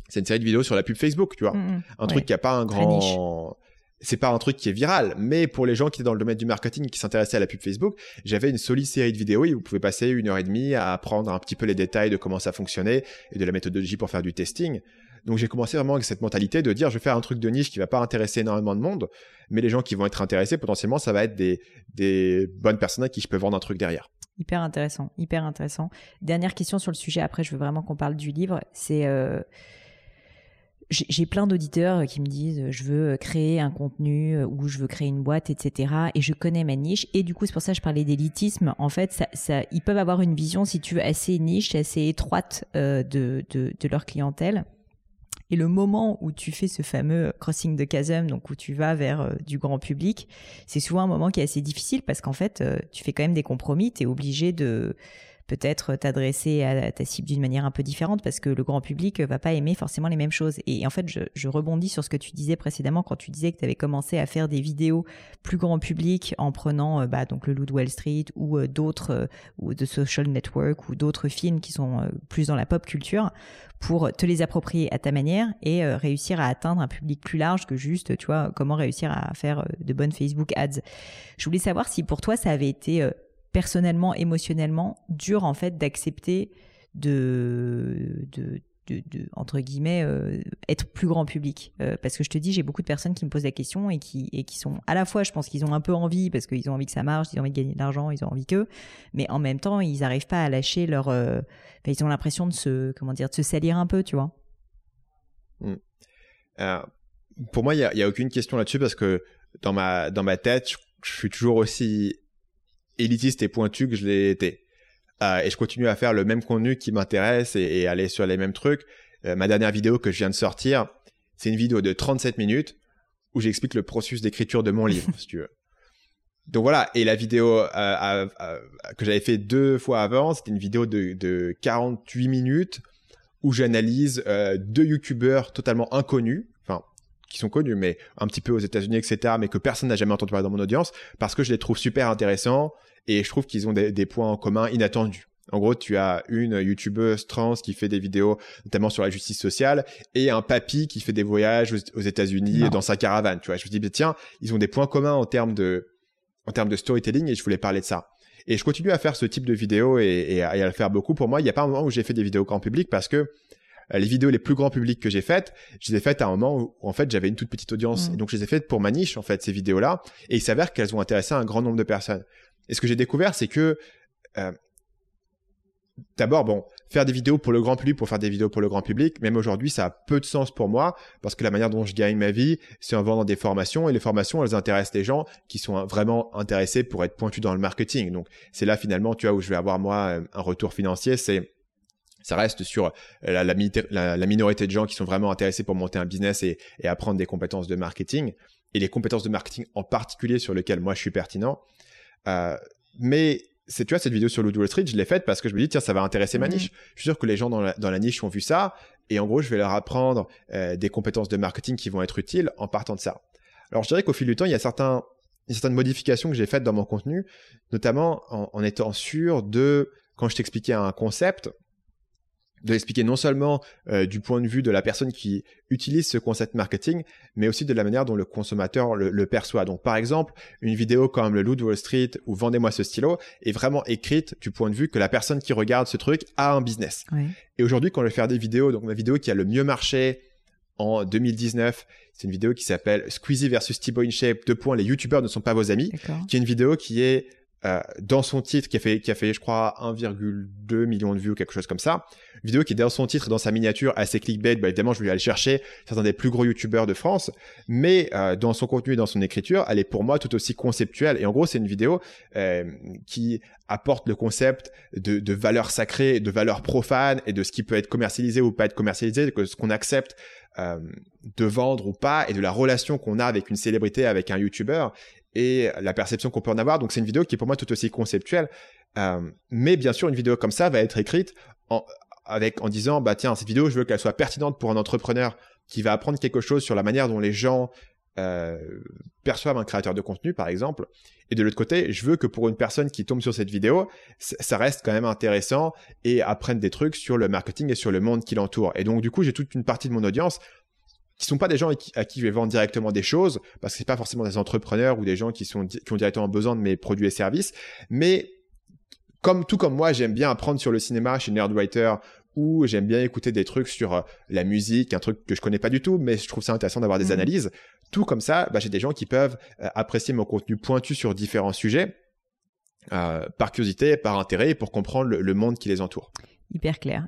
c'est une série de vidéos sur la pub Facebook, tu vois. Truc qui n'a pas un grand... C'est pas un truc qui est viral, mais pour les gens qui étaient dans le domaine du marketing, qui s'intéressaient à la pub Facebook, j'avais une solide série de vidéos où vous pouvez passer 1h30 à apprendre un petit peu les détails de comment ça fonctionnait et de la méthodologie pour faire du testing. Donc, j'ai commencé vraiment avec cette mentalité de dire, je vais faire un truc de niche qui va pas intéresser énormément de monde, mais les gens qui vont être intéressés, potentiellement, ça va être des bonnes personnes à qui je peux vendre un truc derrière. Hyper intéressant, hyper intéressant. Dernière question sur le sujet. Après, je veux vraiment qu'on parle du livre. C'est... J'ai plein d'auditeurs qui me disent je veux créer un contenu ou je veux créer une boîte, etc. Et je connais ma niche. Et du coup, c'est pour ça que je parlais d'élitisme. En fait, ils peuvent avoir une vision, si tu veux, assez niche, assez étroite de leur clientèle. Et le moment où tu fais ce fameux crossing the chasm, donc où tu vas vers du grand public, c'est souvent un moment qui est assez difficile parce qu'en fait, tu fais quand même des compromis. Tu es obligé de... peut-être t'adresser à ta cible d'une manière un peu différente parce que le grand public va pas aimer forcément les mêmes choses. Et en fait, je rebondis sur ce que tu disais précédemment quand tu disais que tu avais commencé à faire des vidéos plus grand public en prenant donc le Loup de Wall Street ou d'autres, ou de Social Network ou d'autres films qui sont plus dans la pop culture pour te les approprier à ta manière et réussir à atteindre un public plus large que juste, tu vois, comment réussir à faire de bonnes Facebook ads. Je voulais savoir si pour toi, ça avait été... personnellement, émotionnellement, dur en fait d'accepter de entre guillemets être plus grand public parce que je te dis, j'ai beaucoup de personnes qui me posent la question et qui sont à la fois, je pense qu'ils ont un peu envie parce qu'ils ont envie que ça marche, ils ont envie de gagner de l'argent, ils ont envie que, mais en même temps ils n'arrivent pas à lâcher leur ils ont l'impression de se salir un peu, tu vois. pour moi, il n'y a aucune question là-dessus parce que dans ma tête, je suis toujours aussi élitiste et pointu que je l'ai été. Et je continue à faire le même contenu qui m'intéresse et aller sur les mêmes trucs. Ma dernière vidéo que je viens de sortir, c'est une vidéo de 37 minutes où j'explique le processus d'écriture de mon livre, si tu veux. Donc voilà, et la vidéo que j'avais fait 2 fois avant, c'était une vidéo de 48 minutes où j'analyse 2 youtubeurs totalement inconnus, enfin, qui sont connus, mais un petit peu aux États-Unis, etc., mais que personne n'a jamais entendu parler dans mon audience, parce que je les trouve super intéressants et je trouve qu'ils ont des points en commun inattendus. En gros, tu as une youtubeuse trans qui fait des vidéos notamment sur la justice sociale et un papy qui fait des voyages aux États-Unis dans sa caravane. Tu vois, je me dis, tiens, ils ont des points communs en termes de storytelling et je voulais parler de ça. Et je continue à faire ce type de vidéos et à le faire beaucoup. Pour moi, il n'y a pas un moment où j'ai fait des vidéos grand public parce que les vidéos les plus grand public que j'ai faites, je les ai faites à un moment où en fait, j'avais une toute petite audience. Mmh. Et donc, je les ai faites pour ma niche, en fait, ces vidéos-là. Et il s'avère qu'elles ont intéressé un grand nombre de personnes. Et ce que j'ai découvert, c'est que... D'abord, bon, faire des vidéos pour le grand public, même aujourd'hui, ça a peu de sens pour moi parce que la manière dont je gagne ma vie, c'est en vendant des formations et les formations, elles intéressent les gens qui sont vraiment intéressés pour être pointus dans le marketing. Donc, c'est là finalement, tu vois, où je vais avoir moi un retour financier, ça reste sur la minorité de gens qui sont vraiment intéressés pour monter un business et apprendre des compétences de marketing et les compétences de marketing en particulier sur lesquelles moi, je suis pertinent. Mais... Tu vois, cette vidéo sur le Wall Street, je l'ai faite parce que je me dis, tiens, ça va intéresser ma niche. Je suis sûr que les gens dans la niche ont vu ça. Et en gros, je vais leur apprendre des compétences de marketing qui vont être utiles en partant de ça. Alors, je dirais qu'au fil du temps, il y a certaines modifications que j'ai faites dans mon contenu, notamment en étant sûr de, quand je t'expliquais un concept, de l'expliquer non seulement du point de vue de la personne qui utilise ce concept marketing, mais aussi de la manière dont le consommateur le perçoit. Donc, par exemple, une vidéo comme le Loup de Wall Street ou Vendez-moi ce stylo est vraiment écrite du point de vue que la personne qui regarde ce truc a un business. Oui. Et aujourd'hui, quand je vais faire des vidéos, donc ma vidéo qui a le mieux marché en 2019, c'est une vidéo qui s'appelle Squeezie versus T-Boy in shape, les youtubeurs ne sont pas vos amis, qui est une vidéo qui est dans son titre, qui a fait je crois 1,2 million de vues ou quelque chose comme ça. Une vidéo qui est dans son titre et dans sa miniature assez clickbait. Bah, évidemment, je vais aller chercher certains des plus gros youtubeurs de France, mais dans son contenu et dans son écriture, elle est pour moi tout aussi conceptuelle. Et en gros, c'est une vidéo qui apporte le concept de valeur sacrée, de valeur profane et de ce qui peut être commercialisé ou pas être commercialisé, de ce qu'on accepte de vendre ou pas et de la relation qu'on a avec une célébrité, avec un youtubeur et la perception qu'on peut en avoir. Donc, c'est une vidéo qui est pour moi tout aussi conceptuelle. Mais bien sûr, une vidéo comme ça va être écrite en disant, bah tiens, cette vidéo, je veux qu'elle soit pertinente pour un entrepreneur qui va apprendre quelque chose sur la manière dont les gens perçoivent un créateur de contenu, par exemple. Et de l'autre côté, je veux que pour une personne qui tombe sur cette vidéo, ça reste quand même intéressant et apprenne des trucs sur le marketing et sur le monde qui l'entoure. Et donc, du coup, j'ai toute une partie de mon audience qui sont pas des gens à qui je vais vendre directement des choses, parce que c'est pas forcément des entrepreneurs ou des gens qui ont directement besoin de mes produits et services, mais comme moi, j'aime bien apprendre sur le cinéma chez NerdWriter, ou j'aime bien écouter des trucs sur la musique, un truc que je connais pas du tout, mais je trouve ça intéressant d'avoir des analyses. Tout comme ça, bah, j'ai des gens qui peuvent apprécier mon contenu pointu sur différents sujets, par curiosité, par intérêt, pour comprendre le monde qui les entoure. Hyper clair.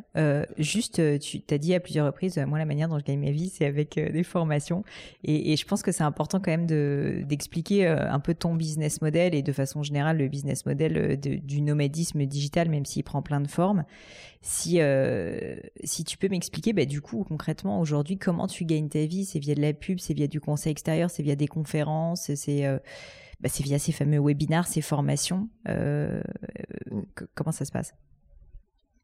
Juste, tu t'as dit à plusieurs reprises, moi, la manière dont je gagne ma vie, c'est avec des formations. Et je pense que c'est important quand même d'expliquer un peu ton business model et de façon générale le business model du nomadisme digital, même s'il prend plein de formes. Si tu peux m'expliquer, bah, du coup, concrètement, aujourd'hui, comment tu gagnes ta vie? C'est via de la pub, c'est via du conseil extérieur, c'est via des conférences, c'est via ces fameux webinars, ces formations. Comment ça se passe?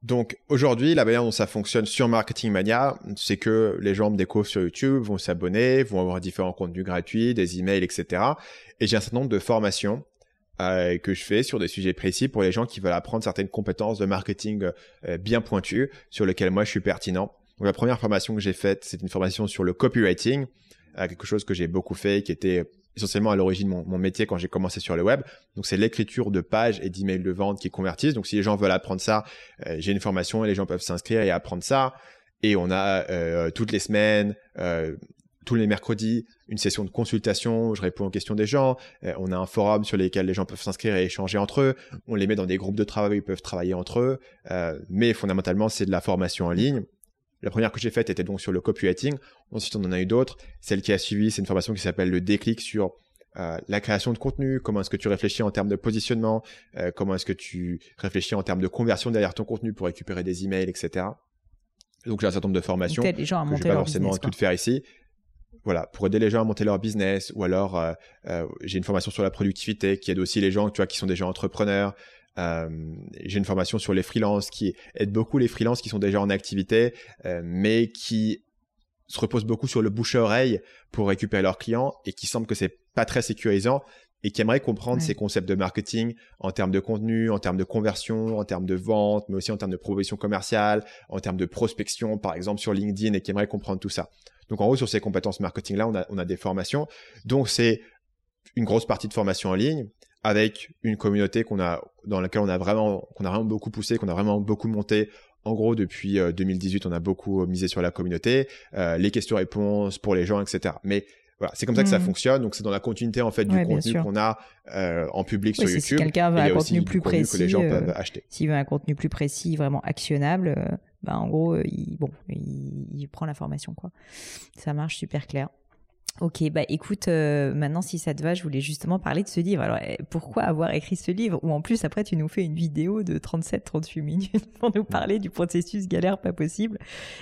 Donc aujourd'hui, la manière dont ça fonctionne sur Marketing Mania, c'est que les gens me découvrent sur YouTube, vont s'abonner, vont avoir différents contenus gratuits, des emails, etc. Et j'ai un certain nombre de formations que je fais sur des sujets précis pour les gens qui veulent apprendre certaines compétences de marketing bien pointues, sur lesquelles moi je suis pertinent. Donc la première formation que j'ai faite, c'est une formation sur le copywriting, quelque chose que j'ai beaucoup fait, qui était essentiellement à l'origine de mon métier quand j'ai commencé sur le web. Donc, c'est l'écriture de pages et d'emails de vente qui convertissent. Donc, si les gens veulent apprendre ça, j'ai une formation et les gens peuvent s'inscrire et apprendre ça. Et on a toutes les semaines, tous les mercredis, une session de consultation où je réponds aux questions des gens. On a un forum sur lequel les gens peuvent s'inscrire et échanger entre eux. On les met dans des groupes de travail où ils peuvent travailler entre eux. Mais fondamentalement, c'est de la formation en ligne. La première que j'ai faite était donc sur le copywriting. Ensuite, on en a eu d'autres. Celle qui a suivi, c'est une formation qui s'appelle le déclic sur la création de contenu. Comment est-ce que tu réfléchis en termes de positionnement? Comment est-ce que tu réfléchis en termes de conversion derrière ton contenu pour récupérer des emails, etc. Donc, j'ai un certain nombre de formations que je ne vais pas forcément toutes faire ici. Voilà, pour aider les gens à monter leur business, ou alors j'ai une formation sur la productivité qui aide aussi les gens, tu vois, qui sont déjà entrepreneurs. J'ai une formation sur les freelances qui aide beaucoup les freelances qui sont déjà en activité, mais qui se reposent beaucoup sur le bouche à oreille pour récupérer leurs clients et qui semble que c'est pas très sécurisant et qui aimeraient comprendre ces concepts de marketing en termes de contenu, en termes de conversion, en termes de vente, mais aussi en termes de proposition commerciale, en termes de prospection, par exemple sur LinkedIn, et qui aimeraient comprendre tout ça. Donc en gros, sur ces compétences marketing-là, on a des formations. Donc c'est une grosse partie de formation en ligne avec une communauté dans laquelle qu'on a vraiment beaucoup poussé, qu'on a vraiment beaucoup monté. En gros, depuis 2018, on a beaucoup misé sur la communauté, les questions-réponses pour les gens, etc. Mais voilà, c'est comme ça que ça fonctionne. Donc c'est dans la continuité en fait du contenu qu'on a en public sur YouTube. Si quelqu'un veut un contenu plus précis, que les gens peuvent acheter. S'il veut un contenu plus précis, vraiment actionnable, en gros, il prend l'information, quoi. Ça marche super clair. Ok, bah écoute, maintenant si ça te va, je voulais justement parler de ce livre. Alors pourquoi avoir écrit ce livre? Ou en plus après tu nous fais une vidéo de 37-38 minutes pour nous parler du processus galère pas possible.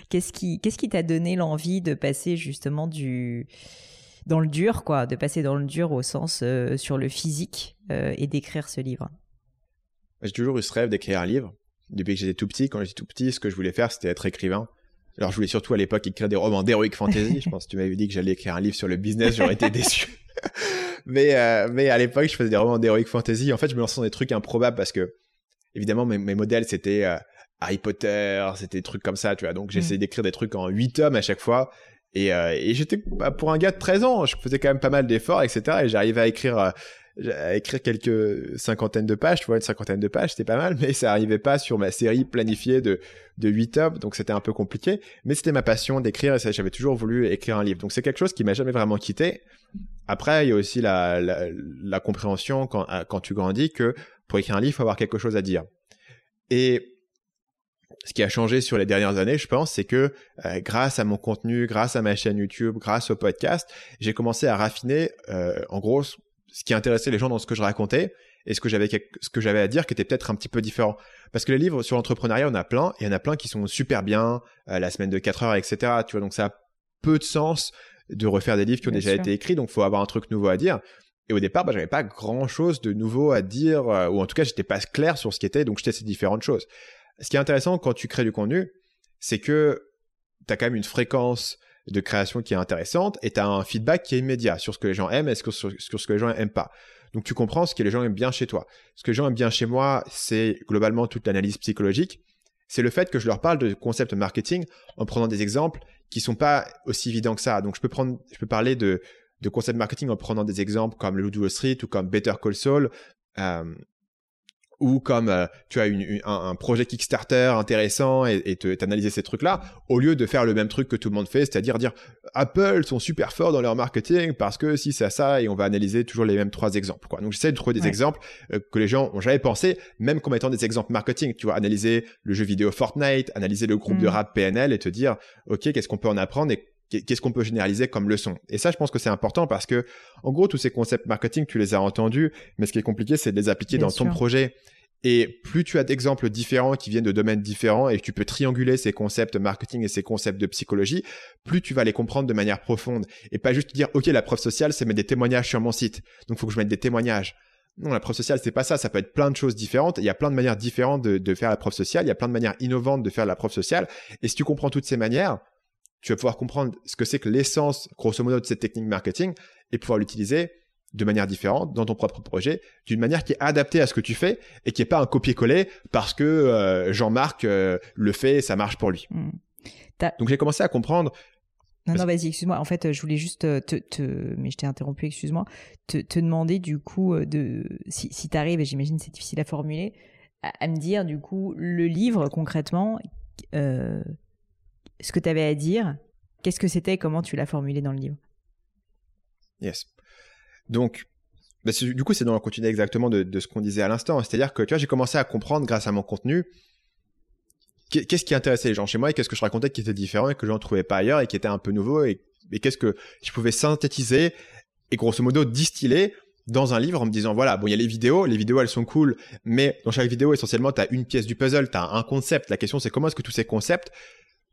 Qu'est-ce qui t'a donné l'envie de passer justement dans le dur, quoi, de passer dans le dur au sens sur le physique et d'écrire ce livre? J'ai toujours eu ce rêve d'écrire un livre. Depuis que j'étais tout petit, ce que je voulais faire, c'était être écrivain. Alors, je voulais surtout à l'époque écrire des romans d'heroic fantasy. Je pense que tu m'avais dit que j'allais écrire un livre sur le business, j'aurais été déçu. mais à l'époque, je faisais des romans d'heroic fantasy. En fait, je me lançais dans des trucs improbables parce que, évidemment, mes modèles, c'était Harry Potter, c'était des trucs comme ça, tu vois. Donc, j'essayais d'écrire des trucs en 8 tomes à chaque fois. Et j'étais, pour un gars de 13 ans, je faisais quand même pas mal d'efforts, etc. Et j'arrivais à écrire quelques cinquantaines de pages, tu vois, une cinquantaine de pages, c'était pas mal, mais ça arrivait pas sur ma série planifiée de 8 tomes, donc c'était un peu compliqué, mais c'était ma passion d'écrire et ça, j'avais toujours voulu écrire un livre. Donc c'est quelque chose qui m'a jamais vraiment quitté. Après, il y a aussi la compréhension quand tu grandis que pour écrire un livre, il faut avoir quelque chose à dire. Et ce qui a changé sur les dernières années, je pense, c'est que grâce à mon contenu, grâce à ma chaîne YouTube, grâce au podcast, j'ai commencé à raffiner, en gros, ce qui intéressait les gens dans ce que je racontais et ce que j'avais à dire qui était peut-être un petit peu différent. Parce que les livres sur l'entrepreneuriat, il y en a plein qui sont super bien, la semaine de 4 heures, etc. Tu vois, donc ça a peu de sens de refaire des livres qui ont déjà été écrits, donc il faut avoir un truc nouveau à dire. Et au départ, j'avais pas grand-chose de nouveau à dire, ou en tout cas, j'étais pas clair sur ce qui était, donc je testais différentes choses. Ce qui est intéressant quand tu crées du contenu, c'est que tu as quand même une fréquence de création qui est intéressante et tu as un feedback qui est immédiat sur ce que les gens aiment et sur ce que les gens n'aiment pas. Donc, tu comprends ce que les gens aiment bien chez toi. Ce que les gens aiment bien chez moi, c'est globalement toute l'analyse psychologique. C'est le fait que je leur parle de concepts marketing en prenant des exemples qui ne sont pas aussi évidents que ça. Donc, je peux parler de concepts marketing en prenant des exemples comme le Loup de Wall Street ou comme Better Call Saul, ou comme tu as un projet Kickstarter intéressant et t'analyser ces trucs-là, au lieu de faire le même truc que tout le monde fait, c'est-à-dire dire Apple sont super forts dans leur marketing parce que si c'est ça, et on va analyser toujours les mêmes trois exemples, quoi. Donc, j'essaie de trouver des exemples que les gens ont jamais pensé, même comme étant des exemples marketing. Tu vois, analyser le jeu vidéo Fortnite, analyser le groupe de rap PNL et te dire OK, qu'est-ce qu'on peut en apprendre et qu'est-ce qu'on peut généraliser comme leçon. Et ça, je pense que c'est important parce que, en gros, tous ces concepts marketing, tu les as entendus, mais ce qui est compliqué, c'est de les appliquer dans ton projet. Et plus tu as d'exemples différents qui viennent de domaines différents et que tu peux trianguler ces concepts marketing et ces concepts de psychologie, plus tu vas les comprendre de manière profonde et pas juste dire « Ok, la preuve sociale, c'est mettre des témoignages sur mon site, donc il faut que je mette des témoignages ». Non, la preuve sociale, c'est pas ça. Ça peut être plein de choses différentes. Il y a plein de manières différentes de faire la preuve sociale. Il y a plein de manières innovantes de faire la preuve sociale. Et si tu comprends toutes ces manières, tu vas pouvoir comprendre ce que c'est que l'essence, grosso modo, de cette technique marketing et pouvoir l'utiliser de manière différente dans ton propre projet, d'une manière qui est adaptée à ce que tu fais et qui n'est pas un copier-coller parce que Jean-Marc le fait et ça marche pour lui. Donc, j'ai commencé à comprendre... Non, vas-y, excuse-moi. En fait, je voulais juste mais je t'ai interrompu, excuse-moi, te demander du coup, si tu arrives, et j'imagine c'est difficile à formuler, à me dire du coup, le livre concrètement... ce que tu avais à dire, qu'est-ce que c'était et comment tu l'as formulé dans le livre. Yes. Donc, du coup, c'est dans le contenu exactement de ce qu'on disait à l'instant. C'est-à-dire que tu vois, j'ai commencé à comprendre grâce à mon contenu qu'est-ce qui intéressait les gens chez moi et qu'est-ce que je racontais qui était différent et que je n'en trouvais pas ailleurs et qui était un peu nouveau, et qu'est-ce que je pouvais synthétiser et grosso modo distiller dans un livre en me disant voilà, bon, il y a les vidéos elles sont cool, mais dans chaque vidéo essentiellement tu as une pièce du puzzle, tu as un concept. La question c'est comment est-ce que tous ces concepts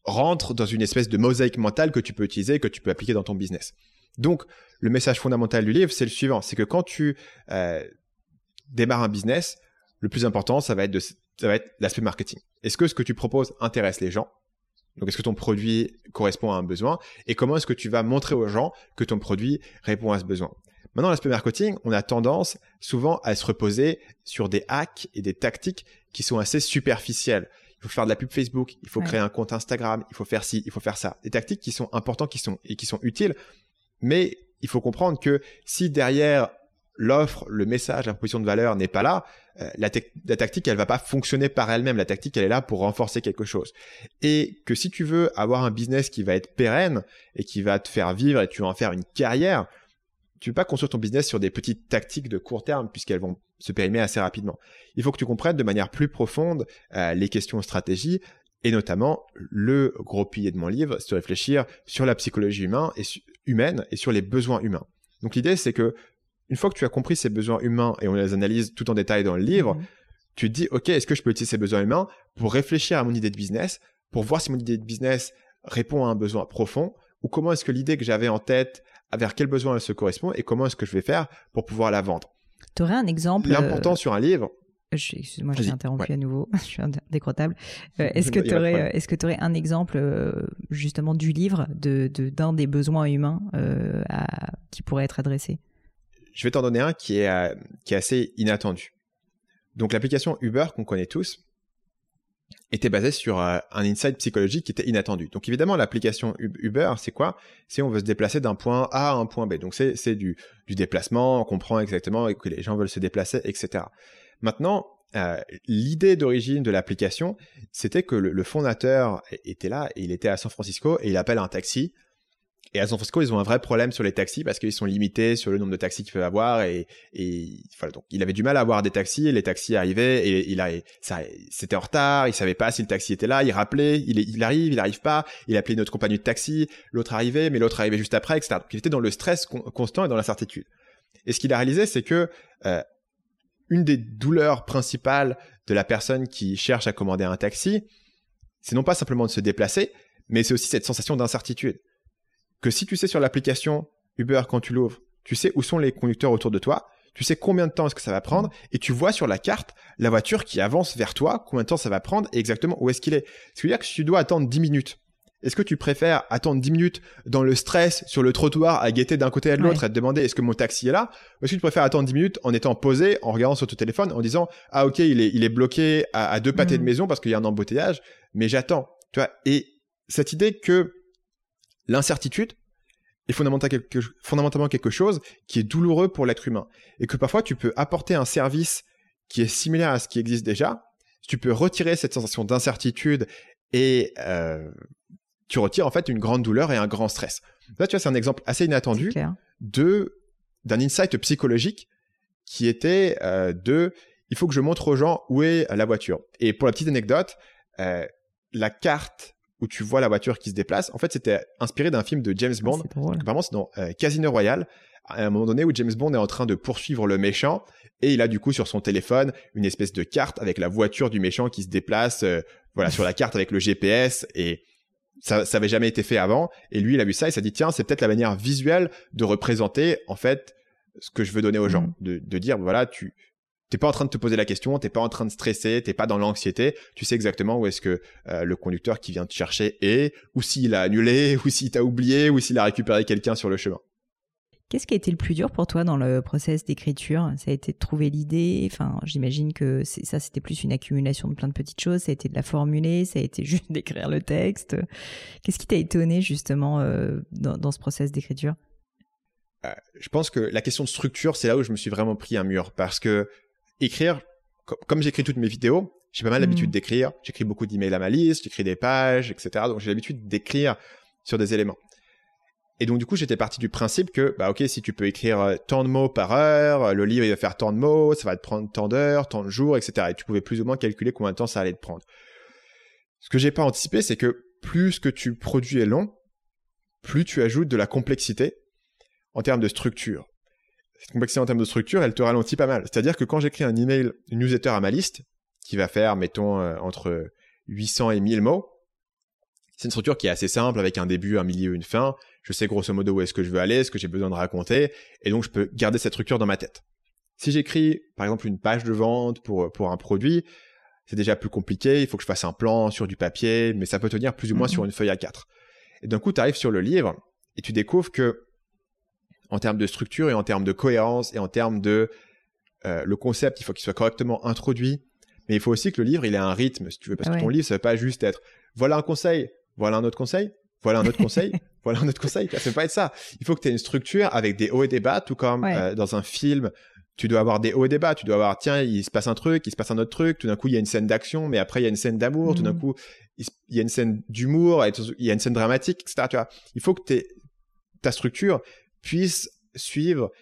rentrent dans une espèce de mosaïque mentale que tu peux utiliser, que tu peux appliquer dans ton business. Donc le message fondamental du livre c'est le suivant, c'est que quand tu démarres un business, le plus important ça va être l'aspect marketing. Est-ce que ce que tu proposes intéresse les gens? Donc, est-ce que ton produit correspond à un besoin? Et comment est-ce que tu vas montrer aux gens que ton produit répond à ce besoin? Maintenant, l'aspect marketing, on a tendance souvent à se reposer sur des hacks et des tactiques qui sont assez superficielles. Il faut faire de la pub Facebook, il faut créer un compte Instagram, il faut faire ci, il faut faire ça. Des tactiques qui sont importantes qui sont utiles, mais il faut comprendre que si derrière l'offre, le message, la proposition de valeur n'est pas là, la tactique, elle ne va pas fonctionner par elle-même. La tactique, elle est là pour renforcer quelque chose. Et que si tu veux avoir un business qui va être pérenne et qui va te faire vivre et tu vas en faire une carrière, tu ne peux pas construire ton business sur des petites tactiques de court terme puisqu'elles vont se périmer assez rapidement. Il faut que tu comprennes de manière plus profonde les questions de stratégie et notamment le gros pilier de mon livre, c'est de réfléchir sur la psychologie humaine et sur les besoins humains. Donc l'idée, c'est que une fois que tu as compris ces besoins humains et on les analyse tout en détail dans le livre, tu te dis, OK, est-ce que je peux utiliser ces besoins humains pour réfléchir à mon idée de business, pour voir si mon idée de business répond à un besoin profond ou comment est-ce que l'idée que j'avais en tête, vers quel besoin elle se correspond et comment est-ce que je vais faire pour pouvoir la vendre. Tu aurais un exemple l'important sur un livre. Excuse-moi, je t'ai interrompu à nouveau, je suis indécrottable. Est-ce que tu aurais un exemple justement du livre d'un des besoins humains qui pourrait être adressé? Je vais t'en donner un qui est assez inattendu. Donc, l'application Uber qu'on connaît tous était basée sur un insight psychologique qui était inattendu. Donc, évidemment, l'application Uber, c'est quoi? C'est on veut se déplacer d'un point A à un point B. Donc, c'est du déplacement, on comprend exactement que les gens veulent se déplacer, etc. Maintenant, l'idée d'origine de l'application, c'était que le fondateur était là, et il était à San Francisco et il appelle un taxi. Et à San Francisco, ils ont un vrai problème sur les taxis parce qu'ils sont limités sur le nombre de taxis qu'ils peuvent avoir. Enfin, donc, il avait du mal à avoir des taxis. Les taxis arrivaient et c'était en retard. Il savait pas si le taxi était là. Il rappelait, il arrive pas. Il appelait notre compagnie de taxi. L'autre arrivait, mais l'autre arrivait juste après, etc. Donc, il était dans le stress constant et dans l'incertitude. Et ce qu'il a réalisé, c'est que une des douleurs principales de la personne qui cherche à commander un taxi, c'est non pas simplement de se déplacer, mais c'est aussi cette sensation d'incertitude. Que si tu sais sur l'application Uber, quand tu l'ouvres, tu sais où sont les conducteurs autour de toi, tu sais combien de temps est-ce que ça va prendre et tu vois sur la carte la voiture qui avance vers toi, combien de temps ça va prendre et exactement où est-ce qu'il est. Ce qui veut dire que si tu dois attendre 10 minutes, est-ce que tu préfères attendre 10 minutes dans le stress, sur le trottoir, à guetter d'un côté à de l'autre, à te demander est-ce que mon taxi est là? Ou est-ce que tu préfères attendre 10 minutes en étant posé, en regardant sur ton téléphone, en disant « Ah ok, il est bloqué à 2 pâtés de maison parce qu'il y a un embouteillage, mais j'attends. » Tu vois, et cette idée que l'incertitude est fondamentalement quelque chose qui est douloureux pour l'être humain et que parfois tu peux apporter un service qui est similaire à ce qui existe déjà, tu peux retirer cette sensation d'incertitude et tu retires en fait une grande douleur et un grand stress. Là, tu vois, c'est un exemple assez inattendu d'un insight psychologique qui était il faut que je montre aux gens où est la voiture. Et pour la petite anecdote, la carte où tu vois la voiture qui se déplace. En fait, c'était inspiré d'un film de James Bond. Apparemment, c'est dans Casino Royale, à un moment donné où James Bond est en train de poursuivre le méchant et il a du coup sur son téléphone une espèce de carte avec la voiture du méchant qui se déplace sur la carte avec le GPS et ça avait jamais été fait avant. Et lui, il a vu ça et s'est dit « Tiens, c'est peut-être la manière visuelle de représenter en fait ce que je veux donner aux gens. » De dire « Voilà, tu... » T'es pas en train de te poser la question, t'es pas en train de stresser, t'es pas dans l'anxiété, tu sais exactement où est-ce que le conducteur qui vient te chercher est, ou s'il a annulé, ou s'il t'a oublié, ou s'il a récupéré quelqu'un sur le chemin. Qu'est-ce qui a été le plus dur pour toi dans le process d'écriture? Ça a été de trouver l'idée, enfin, j'imagine que ça c'était plus une accumulation de plein de petites choses, ça a été de la formuler, ça a été juste d'écrire le texte. Qu'est-ce qui t'a étonné justement dans ce process d'écriture? Je pense que la question de structure, c'est là où je me suis vraiment pris un mur, parce que écrire, comme j'écris toutes mes vidéos, j'ai pas mal l'habitude d'écrire. J'écris beaucoup d'emails à ma liste, j'écris des pages, etc. Donc, j'ai l'habitude d'écrire sur des éléments. Et donc, du coup, j'étais parti du principe que, si tu peux écrire tant de mots par heure, le livre, il va faire tant de mots, ça va te prendre tant d'heures, tant de jours, etc. Et tu pouvais plus ou moins calculer combien de temps ça allait te prendre. Ce que j'ai pas anticipé, c'est que plus ce que tu produis est long, plus tu ajoutes de la complexité en termes de structure. Cette complexité en termes de structure, elle te ralentit pas mal. C'est-à-dire que quand j'écris un email, une newsletter à ma liste, qui va faire, mettons, entre 800 et 1000 mots, c'est une structure qui est assez simple, avec un début, un milieu, une fin. Je sais grosso modo où est-ce que je veux aller, ce que j'ai besoin de raconter, et donc je peux garder cette structure dans ma tête. Si j'écris, par exemple, une page de vente pour un produit, c'est déjà plus compliqué, il faut que je fasse un plan sur du papier, mais ça peut tenir plus ou moins sur une feuille A4. Et d'un coup, tu arrives sur le livre et tu découvres que, en termes de structure et en termes de cohérence et en termes de le concept, il faut qu'il soit correctement introduit, mais il faut aussi que le livre, il ait un rythme, si tu veux, parce que ton livre, ça ne va pas juste être « voilà un conseil, voilà un autre conseil, voilà un autre conseil, voilà un autre conseil ». Ça ne peut pas être ça. Il faut que tu aies une structure avec des hauts et des bas, tout comme dans un film. Tu dois avoir des hauts et des bas, tu dois avoir, tiens, il se passe un truc, il se passe un autre truc, tout d'un coup, il y a une scène d'action, mais après, il y a une scène d'amour, tout d'un coup, il y a une scène d'humour, il y a une scène dramatique, etc. Tu vois, il faut que ta structure puisse suivre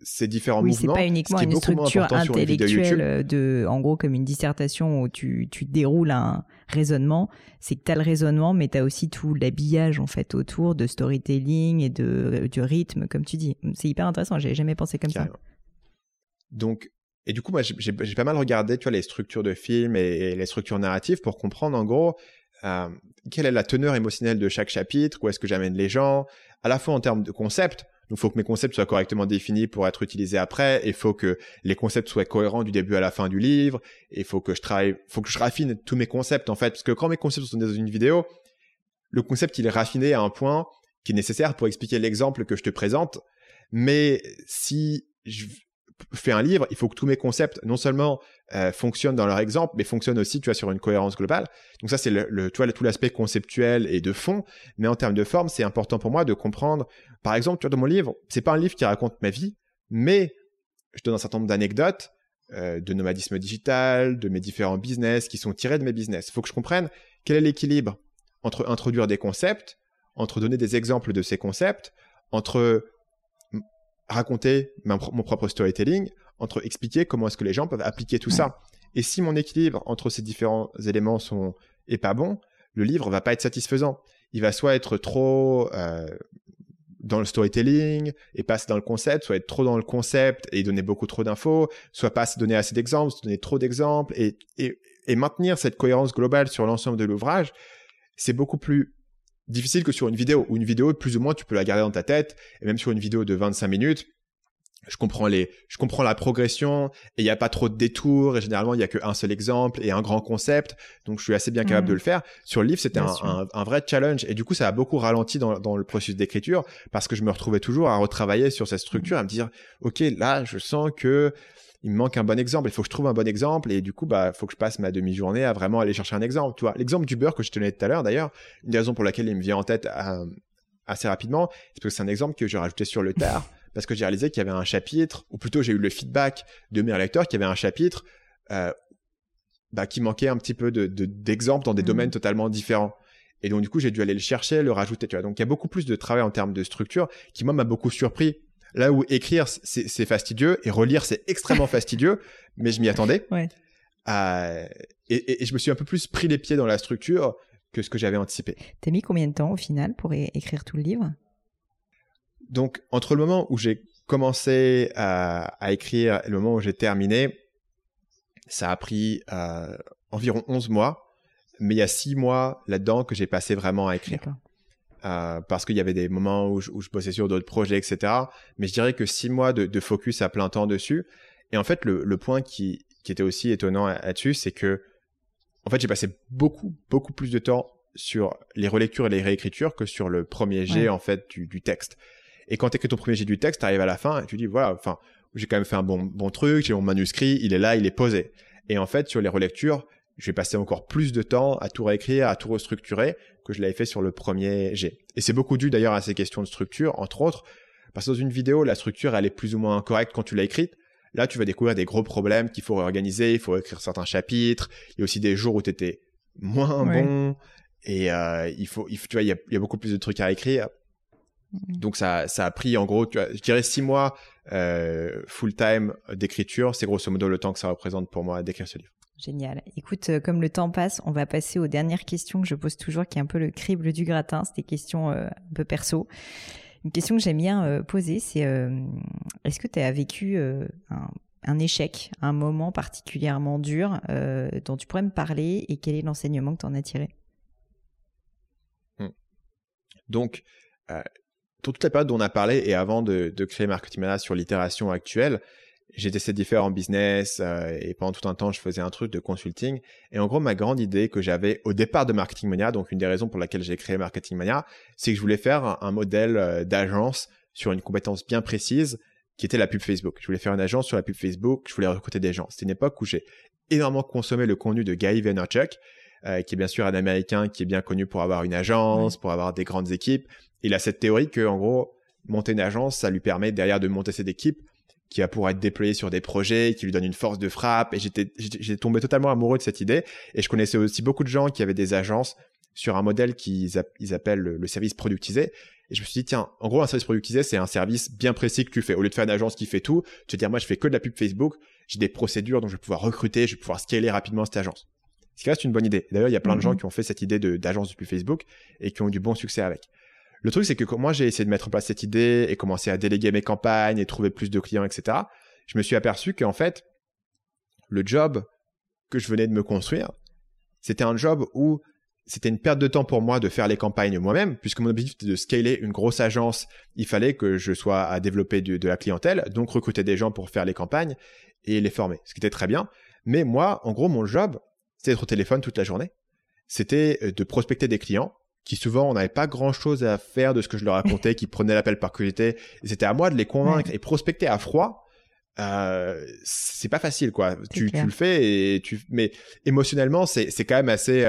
ces différents mouvements. Oui, c'est pas uniquement une structure intellectuelle, en gros, comme une dissertation où tu déroules un raisonnement. C'est que tu as le raisonnement, mais tu as aussi tout l'habillage, en fait, autour de storytelling et du rythme, comme tu dis. C'est hyper intéressant, j'avais jamais pensé comme ça. Donc, et du coup, moi, j'ai pas mal regardé, tu vois, les structures de films et les structures narratives pour comprendre, en gros, quelle est la teneur émotionnelle de chaque chapitre, où est-ce que j'amène les gens, à la fois en termes de concept. Donc, il faut que mes concepts soient correctement définis pour être utilisés après. Il faut que les concepts soient cohérents du début à la fin du livre. Il faut que je raffine tous mes concepts, en fait. Parce que quand mes concepts sont dans une vidéo, le concept, il est raffiné à un point qui est nécessaire pour expliquer l'exemple que je te présente. Mais si je fais un livre, il faut que tous mes concepts, non seulement fonctionnent dans leur exemple, mais fonctionnent aussi, tu vois, sur une cohérence globale. Donc ça, c'est tout l'aspect conceptuel et de fond. Mais en termes de forme, c'est important pour moi de comprendre. Par exemple, tu vois, dans mon livre, c'est pas un livre qui raconte ma vie, mais je donne un certain nombre d'anecdotes de nomadisme digital, de mes différents business qui sont tirés de mes business. Il faut que je comprenne quel est l'équilibre entre introduire des concepts, entre donner des exemples de ces concepts, entre raconter mon propre storytelling, entre expliquer comment est-ce que les gens peuvent appliquer tout ça. Et si mon équilibre entre ces différents éléments est pas bon, le livre va pas être satisfaisant. Il va soit être trop dans le storytelling et pas dans le concept, soit être trop dans le concept et donner beaucoup trop d'infos, soit pas se donner assez d'exemples, se donner trop d'exemples et maintenir cette cohérence globale sur l'ensemble de l'ouvrage, c'est beaucoup plus difficile que sur une vidéo, où une vidéo, plus ou moins, tu peux la garder dans ta tête, et même sur une vidéo de 25 minutes, je comprends la progression, et il n'y a pas trop de détours, et généralement, il n'y a qu'un seul exemple et un grand concept, donc je suis assez bien capable de le faire. Sur le livre, c'était un vrai challenge, et du coup, ça a beaucoup ralenti dans le processus d'écriture, parce que je me retrouvais toujours à retravailler sur cette structure, à me dire, ok, là, je sens que il me manque un bon exemple, il faut que je trouve un bon exemple et du coup, bah, faut que je passe ma demi-journée à vraiment aller chercher un exemple. Tu vois, l'exemple du beurre que je tenais tout à l'heure, d'ailleurs, une raison pour laquelle il me vient en tête assez rapidement, c'est parce que c'est un exemple que j'ai rajouté sur le tard parce que j'ai réalisé qu'il y avait un chapitre, ou plutôt j'ai eu le feedback de mes lecteurs qu'il y avait un chapitre qui manquait un petit peu d'exemples dans des domaines totalement différents. Et donc, du coup, j'ai dû aller le chercher, le rajouter. Tu vois. Donc, il y a beaucoup plus de travail en termes de structure qui, moi, m'a beaucoup surpris. Là où écrire, c'est fastidieux et relire, c'est extrêmement fastidieux, mais je m'y attendais. Ouais. Et je me suis un peu plus pris les pieds dans la structure que ce que j'avais anticipé. T'as mis combien de temps au final pour écrire tout le livre? Donc, entre le moment où j'ai commencé à écrire et le moment où j'ai terminé, ça a pris environ 11 mois, mais il y a 6 mois là-dedans que j'ai passé vraiment à écrire. D'accord. Parce qu'il y avait des moments où je bossais sur d'autres projets, etc. Mais je dirais que 6 mois de focus à plein temps dessus. Et en fait, le point qui était aussi étonnant là-dessus, c'est que en fait, j'ai passé beaucoup, beaucoup plus de temps sur les relectures et les réécritures que sur le premier jet en fait, du texte. Et quand tu écris ton premier jet du texte, tu arrives à la fin et tu dis, voilà, enfin, j'ai quand même fait un bon truc, j'ai mon manuscrit, il est là, il est posé. Et en fait, sur les relectures, je vais passer encore plus de temps à tout réécrire, à tout restructurer que je l'avais fait sur le premier G. Et c'est beaucoup dû d'ailleurs à ces questions de structure, entre autres, parce que dans une vidéo, la structure, elle est plus ou moins correcte quand tu l'as écrite. Là, tu vas découvrir des gros problèmes qu'il faut réorganiser, il faut écrire certains chapitres. Il y a aussi des jours où tu étais moins bon. Et tu vois, il y a beaucoup plus de trucs à écrire. Donc, ça a pris en gros, tu vois, je dirais 6 mois full-time d'écriture. C'est grosso modo le temps que ça représente pour moi d'écrire ce livre. Génial. Écoute, comme le temps passe, on va passer aux dernières questions que je pose toujours, qui est un peu le crible du gratin. C'est des questions un peu perso. Une question que j'aime bien poser, c'est est-ce que tu as vécu un échec, un moment particulièrement dur dont tu pourrais me parler, et quel est l'enseignement que tu en as tiré? Donc, pour toute la période dont on a parlé et avant de créer Marketing Mania sur l'itération actuelle, j'ai testé différents business et pendant tout un temps, je faisais un truc de consulting. Et en gros, ma grande idée que j'avais au départ de Marketing Mania, donc une des raisons pour laquelle j'ai créé Marketing Mania, c'est que je voulais faire un modèle d'agence sur une compétence bien précise qui était la pub Facebook. Je voulais faire une agence sur la pub Facebook, je voulais recruter des gens. C'était une époque où j'ai énormément consommé le contenu de Gary Vaynerchuk, qui est bien sûr un Américain qui est bien connu pour avoir une agence, pour avoir des grandes équipes. Il a cette théorie que, en gros, monter une agence, ça lui permet derrière de monter cette équipe qui va pouvoir être déployé sur des projets, qui lui donne une force de frappe. Et j'ai tombé totalement amoureux de cette idée. Et je connaissais aussi beaucoup de gens qui avaient des agences sur un modèle qu'ils appellent le service productisé. Et je me suis dit, tiens, en gros, un service productisé, c'est un service bien précis que tu fais. Au lieu de faire une agence qui fait tout, tu vas dire, moi, je fais que de la pub Facebook. J'ai des procédures dont je vais pouvoir recruter, je vais pouvoir scaler rapidement cette agence. Ce qui reste une bonne idée. D'ailleurs, il y a plein de gens qui ont fait cette idée d'agence de pub Facebook et qui ont eu du bon succès avec. Le truc, c'est que quand moi, j'ai essayé de mettre en place cette idée et commencer à déléguer mes campagnes et trouver plus de clients, etc., je me suis aperçu qu'en fait, le job que je venais de me construire, c'était un job où c'était une perte de temps pour moi de faire les campagnes moi-même, puisque mon objectif était de scaler une grosse agence. Il fallait que je sois à développer de la clientèle, donc recruter des gens pour faire les campagnes et les former, ce qui était très bien. Mais moi, en gros, mon job, c'était d'être au téléphone toute la journée. C'était de prospecter des clients qui souvent, on n'avait pas grand-chose à faire de ce que je leur racontais, qui prenaient l'appel par curiosité. C'était à moi de les convaincre, et prospecter à froid, c'est pas facile, quoi. Tu le fais, mais émotionnellement, c'est quand même assez...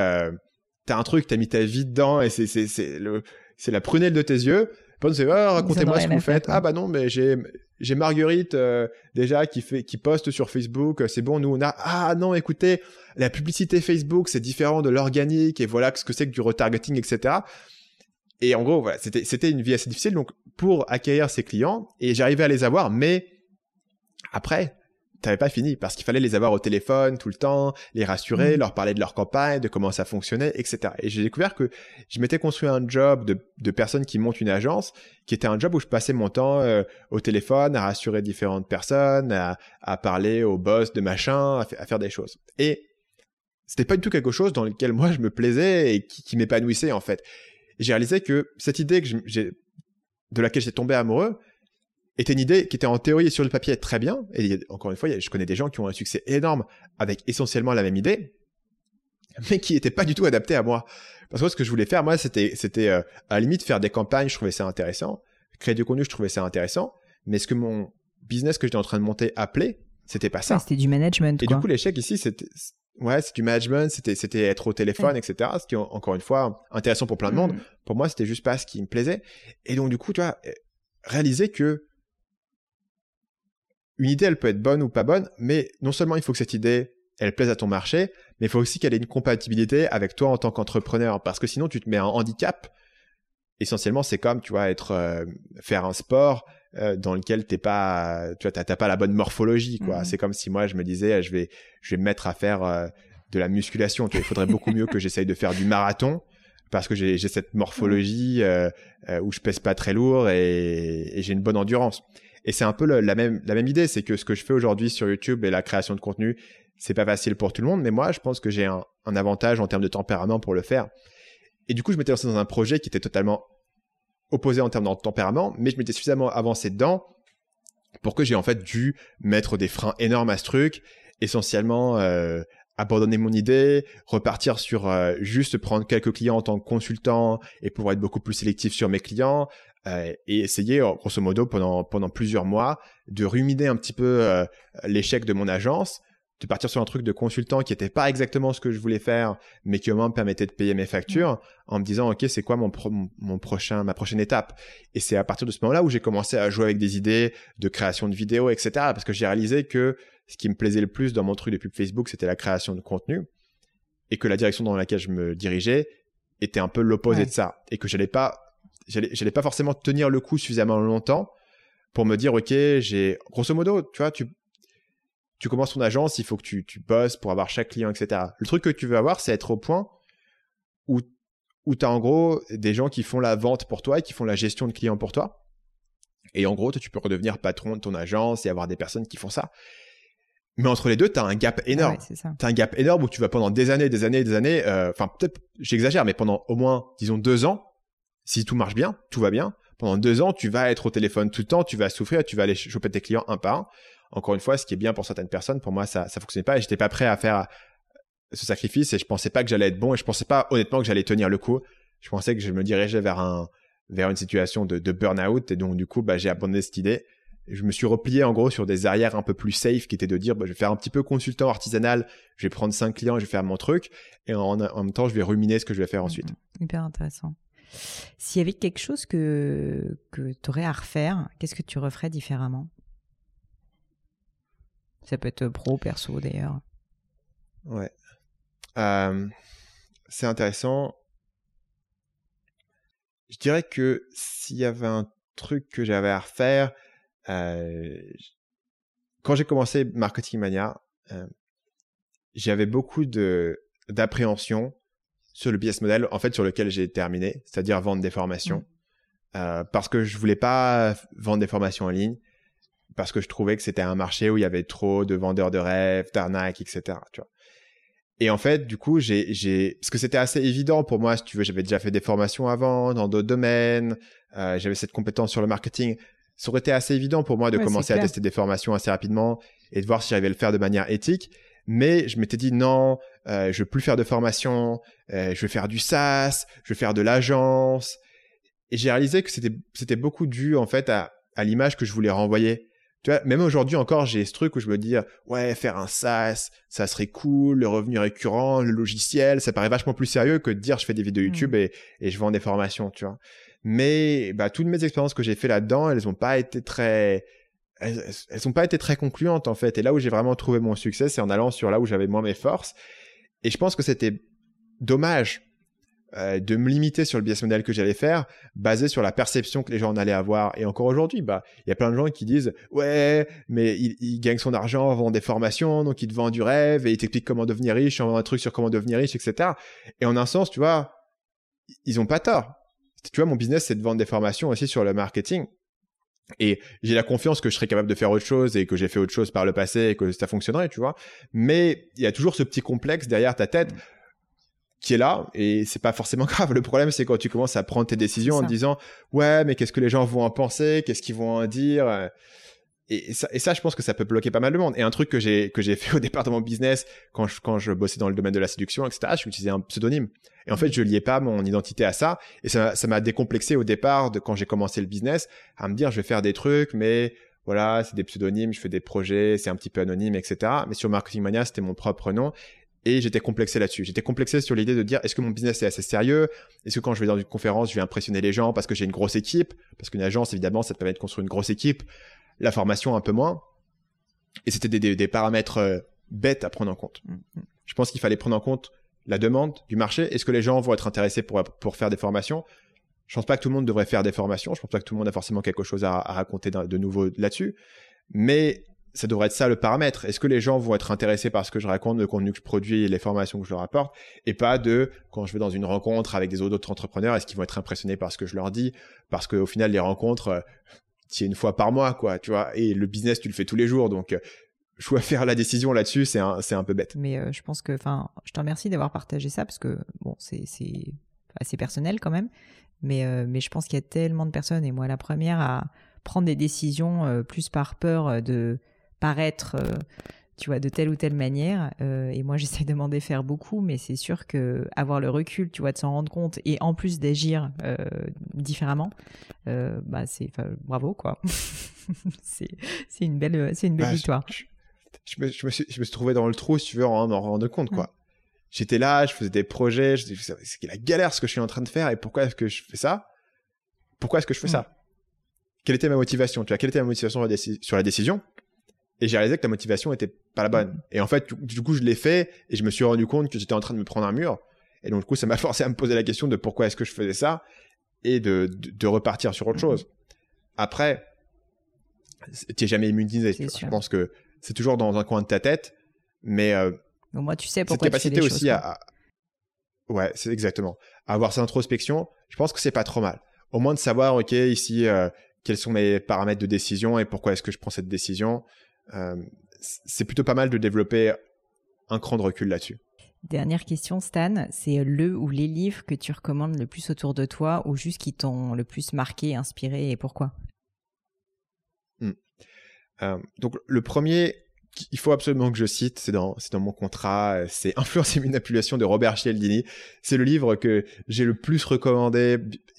t'as un truc, t'as mis ta vie dedans, et c'est la prunelle de tes yeux. Puis on se dit, racontez-moi ce que vous faites. Ah bah non, mais j'ai Marguerite déjà qui poste sur Facebook. C'est bon, nous on a... Ah non, écoutez, la publicité Facebook, c'est différent de l'organique, et voilà ce que c'est que du retargeting, etc. Et en gros, voilà, c'était une vie assez difficile donc pour acquérir ces clients, et j'arrivais à les avoir, mais après... t'avais pas fini, parce qu'il fallait les avoir au téléphone tout le temps, les rassurer, leur parler de leur campagne, de comment ça fonctionnait, etc. Et j'ai découvert que je m'étais construit un job de personne qui monte une agence, qui était un job où je passais mon temps au téléphone, à rassurer différentes personnes, à parler au boss de machin, à faire des choses. Et c'était pas du tout quelque chose dans lequel moi je me plaisais et qui m'épanouissait, en fait. Et j'ai réalisé que cette idée de laquelle j'étais tombé amoureux était une idée qui était en théorie et sur le papier très bien. Et encore une fois, je connais des gens qui ont un succès énorme avec essentiellement la même idée, mais qui n'était pas du tout adaptée à moi. Parce que ce que je voulais faire, moi, c'était à la limite faire des campagnes, je trouvais ça intéressant. Créer du contenu, je trouvais ça intéressant. Mais ce que mon business que j'étais en train de monter appelait, c'était pas ça. Ouais, c'était du management, quoi. Et du coup, l'échec ici, c'est du management, c'était être au téléphone, etc. Ce qui est, encore une fois, intéressant pour plein de monde. Pour moi, c'était juste pas ce qui me plaisait. Et donc, du coup, tu vois, réaliser que une idée, elle peut être bonne ou pas bonne, mais non seulement il faut que cette idée, elle plaise à ton marché, mais il faut aussi qu'elle ait une compatibilité avec toi en tant qu'entrepreneur, parce que sinon, tu te mets un handicap. Essentiellement, c'est comme, tu vois, faire un sport dans lequel t'as pas la bonne morphologie, quoi. C'est comme si moi, je me disais, je vais me mettre à faire de la musculation. Il faudrait beaucoup mieux que j'essaye de faire du marathon, parce que j'ai cette morphologie où je pèse pas très lourd et j'ai une bonne endurance. Et c'est un peu la même idée, c'est que ce que je fais aujourd'hui sur YouTube et la création de contenu, c'est pas facile pour tout le monde, mais moi, je pense que j'ai un avantage en termes de tempérament pour le faire. Et du coup, je m'étais lancé dans un projet qui était totalement opposé en termes de tempérament, mais je m'étais suffisamment avancé dedans pour que j'ai en fait dû mettre des freins énormes à ce truc, essentiellement abandonner mon idée, repartir sur juste prendre quelques clients en tant que consultant et pouvoir être beaucoup plus sélectif sur mes clients, et essayer, grosso modo, pendant plusieurs mois, de ruminer un petit peu l'échec de mon agence, de partir sur un truc de consultant qui n'était pas exactement ce que je voulais faire, mais qui au moins me permettait de payer mes factures, en me disant, OK, c'est quoi ma prochaine étape? Et c'est à partir de ce moment-là où j'ai commencé à jouer avec des idées de création de vidéos, etc. Parce que j'ai réalisé que ce qui me plaisait le plus dans mon truc de pub Facebook, c'était la création de contenu, et que la direction dans laquelle je me dirigeais était un peu l'opposé de ça, et que j'allais pas forcément tenir le coup suffisamment longtemps pour me dire, OK, j'ai... Grosso modo, tu vois, tu commences ton agence, il faut que tu bosses pour avoir chaque client, etc. Le truc que tu veux avoir, c'est être au point où tu as en gros des gens qui font la vente pour toi et qui font la gestion de clients pour toi. Et en gros, tu peux redevenir patron de ton agence et avoir des personnes qui font ça. Mais entre les deux, tu as un gap énorme. Ah ouais, tu as un gap énorme où tu vas pendant des années, enfin peut-être, j'exagère, mais pendant au moins, disons 2 ans, si tout marche bien, tout va bien, pendant 2 ans, tu vas être au téléphone tout le temps, tu vas souffrir, tu vas aller choper tes clients un par un. Encore une fois, ce qui est bien pour certaines personnes, pour moi, ça ne fonctionnait pas et je n'étais pas prêt à faire ce sacrifice et je ne pensais pas que j'allais être bon et je ne pensais pas honnêtement que j'allais tenir le coup. Je pensais que je me dirigeais vers une situation de burn-out et donc du coup, j'ai abandonné cette idée. Je me suis replié en gros sur des arrières un peu plus safe qui étaient de dire je vais faire un petit peu consultant artisanal, je vais prendre 5 clients, je vais faire mon truc et en même temps, je vais ruminer ce que je vais faire ensuite. Hyper intéressant. S'il y avait quelque chose que tu aurais à refaire, qu'est-ce que tu referais différemment ? Ça peut être pro, perso d'ailleurs. Ouais. C'est intéressant. Je dirais que s'il y avait un truc que j'avais à refaire, quand j'ai commencé Marketing Mania, j'avais beaucoup d'appréhension sur le business model, en fait, sur lequel j'ai terminé, c'est-à-dire vendre des formations, parce que je voulais pas vendre des formations en ligne, parce que je trouvais que c'était un marché où il y avait trop de vendeurs de rêves, d'arnaques, etc. Tu vois. Et en fait, du coup, parce que c'était assez évident pour moi, si tu veux, j'avais déjà fait des formations avant, dans d'autres domaines, j'avais cette compétence sur le marketing. Ça aurait été assez évident pour moi de commencer à tester des formations assez rapidement et de voir si j'arrivais à le faire de manière éthique. Mais je m'étais dit non, je ne veux plus faire de formation, je vais faire du SaaS, je vais faire de l'agence. Et j'ai réalisé que c'était beaucoup dû en fait à l'image que je voulais renvoyer. Tu vois, même aujourd'hui encore, j'ai ce truc où je me dis ouais, faire un SaaS, ça serait cool, le revenu récurrent, le logiciel, ça paraît vachement plus sérieux que de dire je fais des vidéos YouTube et je vends des formations, tu vois. Mais toutes mes expériences que j'ai fait là-dedans, elles n'ont pas été très concluantes en fait. Et là où j'ai vraiment trouvé mon succès, c'est en allant sur là où j'avais moins mes forces. Et je pense que c'était dommage de me limiter sur le business model que j'allais faire, basé sur la perception que les gens en allaient avoir. Et encore aujourd'hui, y a plein de gens qui disent ouais, mais il gagne son argent en vendant des formations, donc il te vend du rêve et il t'explique comment devenir riche, en vendant un truc sur comment devenir riche, etc. Et en un sens, tu vois, ils ont pas tort. Tu vois, mon business, c'est de vendre des formations aussi sur le marketing. Et j'ai la confiance que je serais capable de faire autre chose et que j'ai fait autre chose par le passé et que ça fonctionnerait, tu vois. Mais il y a toujours ce petit complexe derrière ta tête qui est là et c'est pas forcément grave. Le problème, c'est quand tu commences à prendre tes décisions en te disant « Ouais, mais qu'est-ce que les gens vont en penser ? Qu'est-ce qu'ils vont en dire ?» Et ça, je pense que ça peut bloquer pas mal de monde. Et un truc que j'ai fait au départ de mon business, quand je bossais dans le domaine de la séduction, etc., je utilisais un pseudonyme. Et en fait, je liais pas mon identité à ça. Et ça m'a décomplexé au départ, quand j'ai commencé le business, à me dire, je vais faire des trucs, mais voilà, c'est des pseudonymes, je fais des projets, c'est un petit peu anonyme, etc. Mais sur Marketing Mania, c'était mon propre nom. Et j'étais complexé là-dessus. J'étais complexé sur l'idée de dire, est-ce que mon business est assez sérieux ? Est-ce que quand je vais dans une conférence, je vais impressionner les gens parce que j'ai une grosse équipe ? Parce qu'une agence, évidemment, ça te permet de construire une grosse équipe. La formation, un peu moins. Et c'était des paramètres bêtes à prendre en compte. Je pense qu'il fallait prendre en compte la demande du marché. Est-ce que les gens vont être intéressés pour faire des formations ? Je pense pas que tout le monde devrait faire des formations. Je pense pas que tout le monde a forcément quelque chose à raconter de nouveau là-dessus. Mais ça devrait être ça le paramètre. Est-ce que les gens vont être intéressés par ce que je raconte, le contenu que je produis et les formations que je leur apporte ? Et pas de, quand je vais dans une rencontre avec des autres entrepreneurs, est-ce qu'ils vont être impressionnés par ce que je leur dis ? Parce qu'au final, les rencontres... c'est une fois par mois, quoi, tu vois. Et le business, tu le fais tous les jours. Donc, faire la décision là-dessus, c'est un peu bête. Mais je pense que, je te remercie d'avoir partagé ça parce que, bon, c'est assez personnel quand même. Mais je pense qu'il y a tellement de personnes, et moi la première, à prendre des décisions plus par peur de paraître, tu vois, de telle ou telle manière. Et moi, j'essaie de m'en défaire beaucoup, mais c'est sûr qu'avoir le recul, tu vois, de s'en rendre compte et en plus d'agir différemment, c'est bravo, quoi. c'est une belle victoire. Je me suis trouvé dans le trou, si tu veux, en m'en rendant compte, quoi. J'étais là, je faisais des projets, je disais, c'est la galère ce que je suis en train de faire et pourquoi est-ce que je fais ça ? Pourquoi est-ce que je fais ça ? Quelle était ma motivation ? Tu vois, quelle était ma motivation sur la décision ? Et j'ai réalisé que la motivation était pas la bonne. Et en fait, du coup, je l'ai fait et je me suis rendu compte que j'étais en train de me prendre un mur. Et donc, du coup, ça m'a forcé à me poser la question de pourquoi est-ce que je faisais ça et de repartir sur autre chose. Après, tu n'es jamais immunisé. Je pense que c'est toujours dans un coin de ta tête, mais moi, tu sais pourquoi cette capacité tu fais des aussi choses, ouais, c'est exactement. Avoir cette introspection, je pense que c'est pas trop mal. Au moins de savoir, ok, ici, quels sont mes paramètres de décision et pourquoi est-ce que je prends cette décision. C'est plutôt pas mal de développer un cran de recul là-dessus. Dernière question, Stan, c'est le ou les livres que tu recommandes le plus autour de toi ou juste qui t'ont le plus marqué, inspiré et pourquoi? Donc, le premier qu'il faut absolument que je cite, c'est dans mon contrat, c'est « Influence et manipulation » de Robert Cialdini. C'est le livre que j'ai le plus recommandé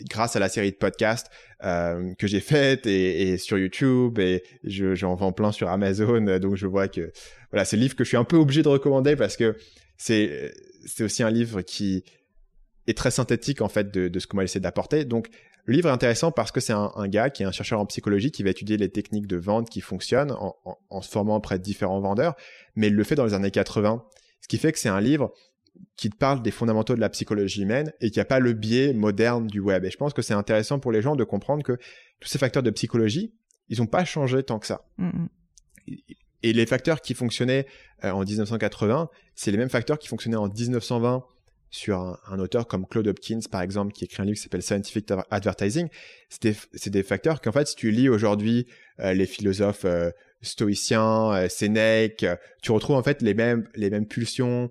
grâce à la série de podcasts que j'ai faite et sur YouTube, et j'en vends plein sur Amazon. Donc, je vois que voilà, c'est le livre que je suis un peu obligé de recommander parce que c'est aussi un livre qui est très synthétique en fait de ce qu'on va essayer d'apporter. Donc, le livre est intéressant parce que c'est un gars qui est un chercheur en psychologie qui va étudier les techniques de vente qui fonctionnent en se formant auprès de différents vendeurs, mais il le fait dans les années 80. Ce qui fait que c'est un livre qui te parle des fondamentaux de la psychologie humaine et qui n'a pas le biais moderne du web. Et je pense que c'est intéressant pour les gens de comprendre que tous ces facteurs de psychologie, ils n'ont pas changé tant que ça. Mmh. Et les facteurs qui fonctionnaient en 1980, c'est les mêmes facteurs qui fonctionnaient en 1920. Sur un auteur comme Claude Hopkins, par exemple, qui écrit un livre qui s'appelle Scientific Advertising, c'est des facteurs qu'en fait, si tu lis aujourd'hui les philosophes stoïciens, Sénèque, tu retrouves en fait les mêmes pulsions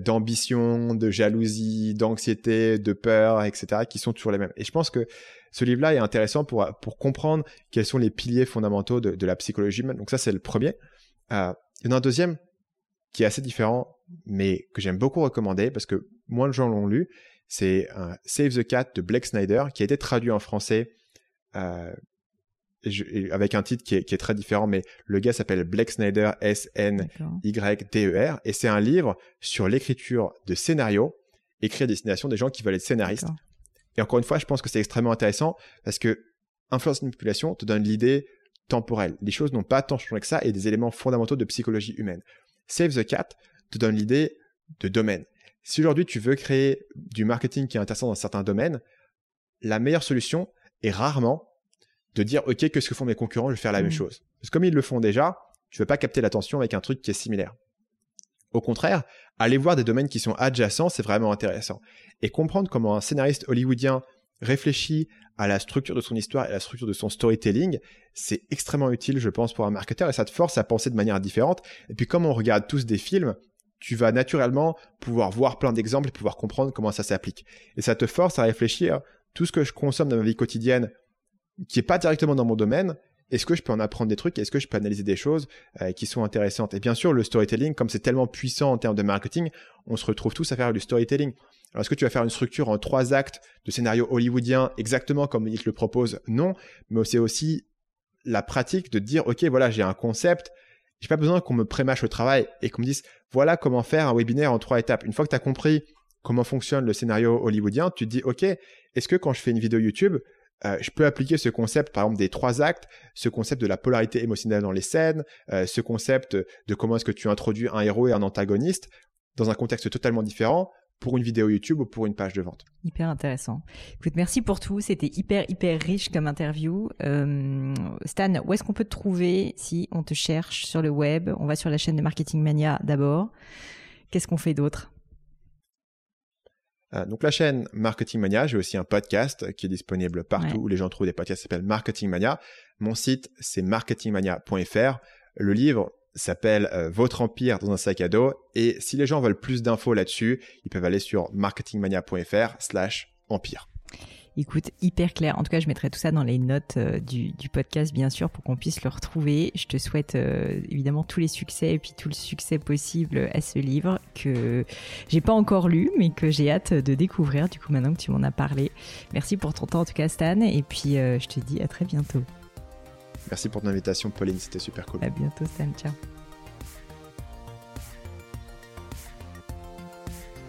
d'ambition, de jalousie, d'anxiété, de peur, etc., qui sont toujours les mêmes. Et je pense que ce livre-là est intéressant pour comprendre quels sont les piliers fondamentaux de la psychologie humaine. Donc ça, c'est le premier. Il y en a un deuxième qui est assez différent, mais que j'aime beaucoup recommander parce que moins de gens l'ont lu, c'est Save the Cat de Blake Snyder qui a été traduit en français avec un titre qui est très différent, mais le gars s'appelle Blake Snyder, S-N-Y-D-E-R, et c'est un livre sur l'écriture de scénarios écrit à destination des gens qui veulent être scénaristes. D'accord. Et encore une fois, je pense que c'est extrêmement intéressant parce que Influence et Manipulation te donne l'idée temporelle. Les choses n'ont pas tant changé que ça et des éléments fondamentaux de psychologie humaine. Save the Cat te donne l'idée de domaine. Si aujourd'hui, tu veux créer du marketing qui est intéressant dans certains domaines, la meilleure solution est rarement de dire « Ok, qu'est-ce que font mes concurrents ? Je vais faire la même chose. » Parce que comme ils le font déjà, tu ne veux pas capter l'attention avec un truc qui est similaire. Au contraire, aller voir des domaines qui sont adjacents, c'est vraiment intéressant. Et comprendre comment un scénariste hollywoodien réfléchit à la structure de son histoire et à la structure de son storytelling, c'est extrêmement utile, je pense, pour un marketeur. Et ça te force à penser de manière différente. Et puis, comme on regarde tous des films, tu vas naturellement pouvoir voir plein d'exemples et pouvoir comprendre comment ça s'applique. Et ça te force à réfléchir tout ce que je consomme dans ma vie quotidienne qui n'est pas directement dans mon domaine, est-ce que je peux en apprendre des trucs, est-ce que je peux analyser des choses qui sont intéressantes. Et bien sûr, le storytelling, comme c'est tellement puissant en termes de marketing, on se retrouve tous à faire du storytelling. Alors, est-ce que tu vas faire une structure en 3 actes de scénario hollywoodien exactement comme ils te le proposent? Non, mais c'est aussi la pratique de dire « Ok, voilà, j'ai un concept ». J'ai pas besoin qu'on me prémâche le travail et qu'on me dise voilà comment faire un webinaire en 3 étapes. Une fois que tu as compris comment fonctionne le scénario hollywoodien, tu te dis ok, est-ce que quand je fais une vidéo YouTube, je peux appliquer ce concept, par exemple, des 3 actes, ce concept de la polarité émotionnelle dans les scènes, ce concept de comment est-ce que tu introduis un héros et un antagoniste dans un contexte totalement différent pour une vidéo YouTube ou pour une page de vente. Hyper intéressant. Écoute, merci pour tout. C'était hyper riche comme interview. Stan, où est-ce qu'on peut te trouver si on te cherche sur le web? On va sur la chaîne de Marketing Mania d'abord. Qu'est-ce qu'on fait d'autre? Donc, la chaîne Marketing Mania, j'ai aussi un podcast qui est disponible partout où les gens trouvent des podcasts qui s'appellent Marketing Mania. Mon site, c'est marketingmania.fr. Le livre s'appelle Votre Empire dans un sac à dos, et si les gens veulent plus d'infos là-dessus, ils peuvent aller sur marketingmania.fr/empire. Écoute, hyper clair. En tout cas, je mettrai tout ça dans les notes du podcast, bien sûr, pour qu'on puisse le retrouver. Je te souhaite évidemment tous les succès et puis tout le succès possible à ce livre que j'ai pas encore lu, mais que j'ai hâte de découvrir, du coup, maintenant que tu m'en as parlé. Merci pour ton temps, en tout cas, Stan, et puis je te dis à très bientôt. Merci pour ton invitation, Pauline, c'était super cool. À bientôt, Sam, ciao.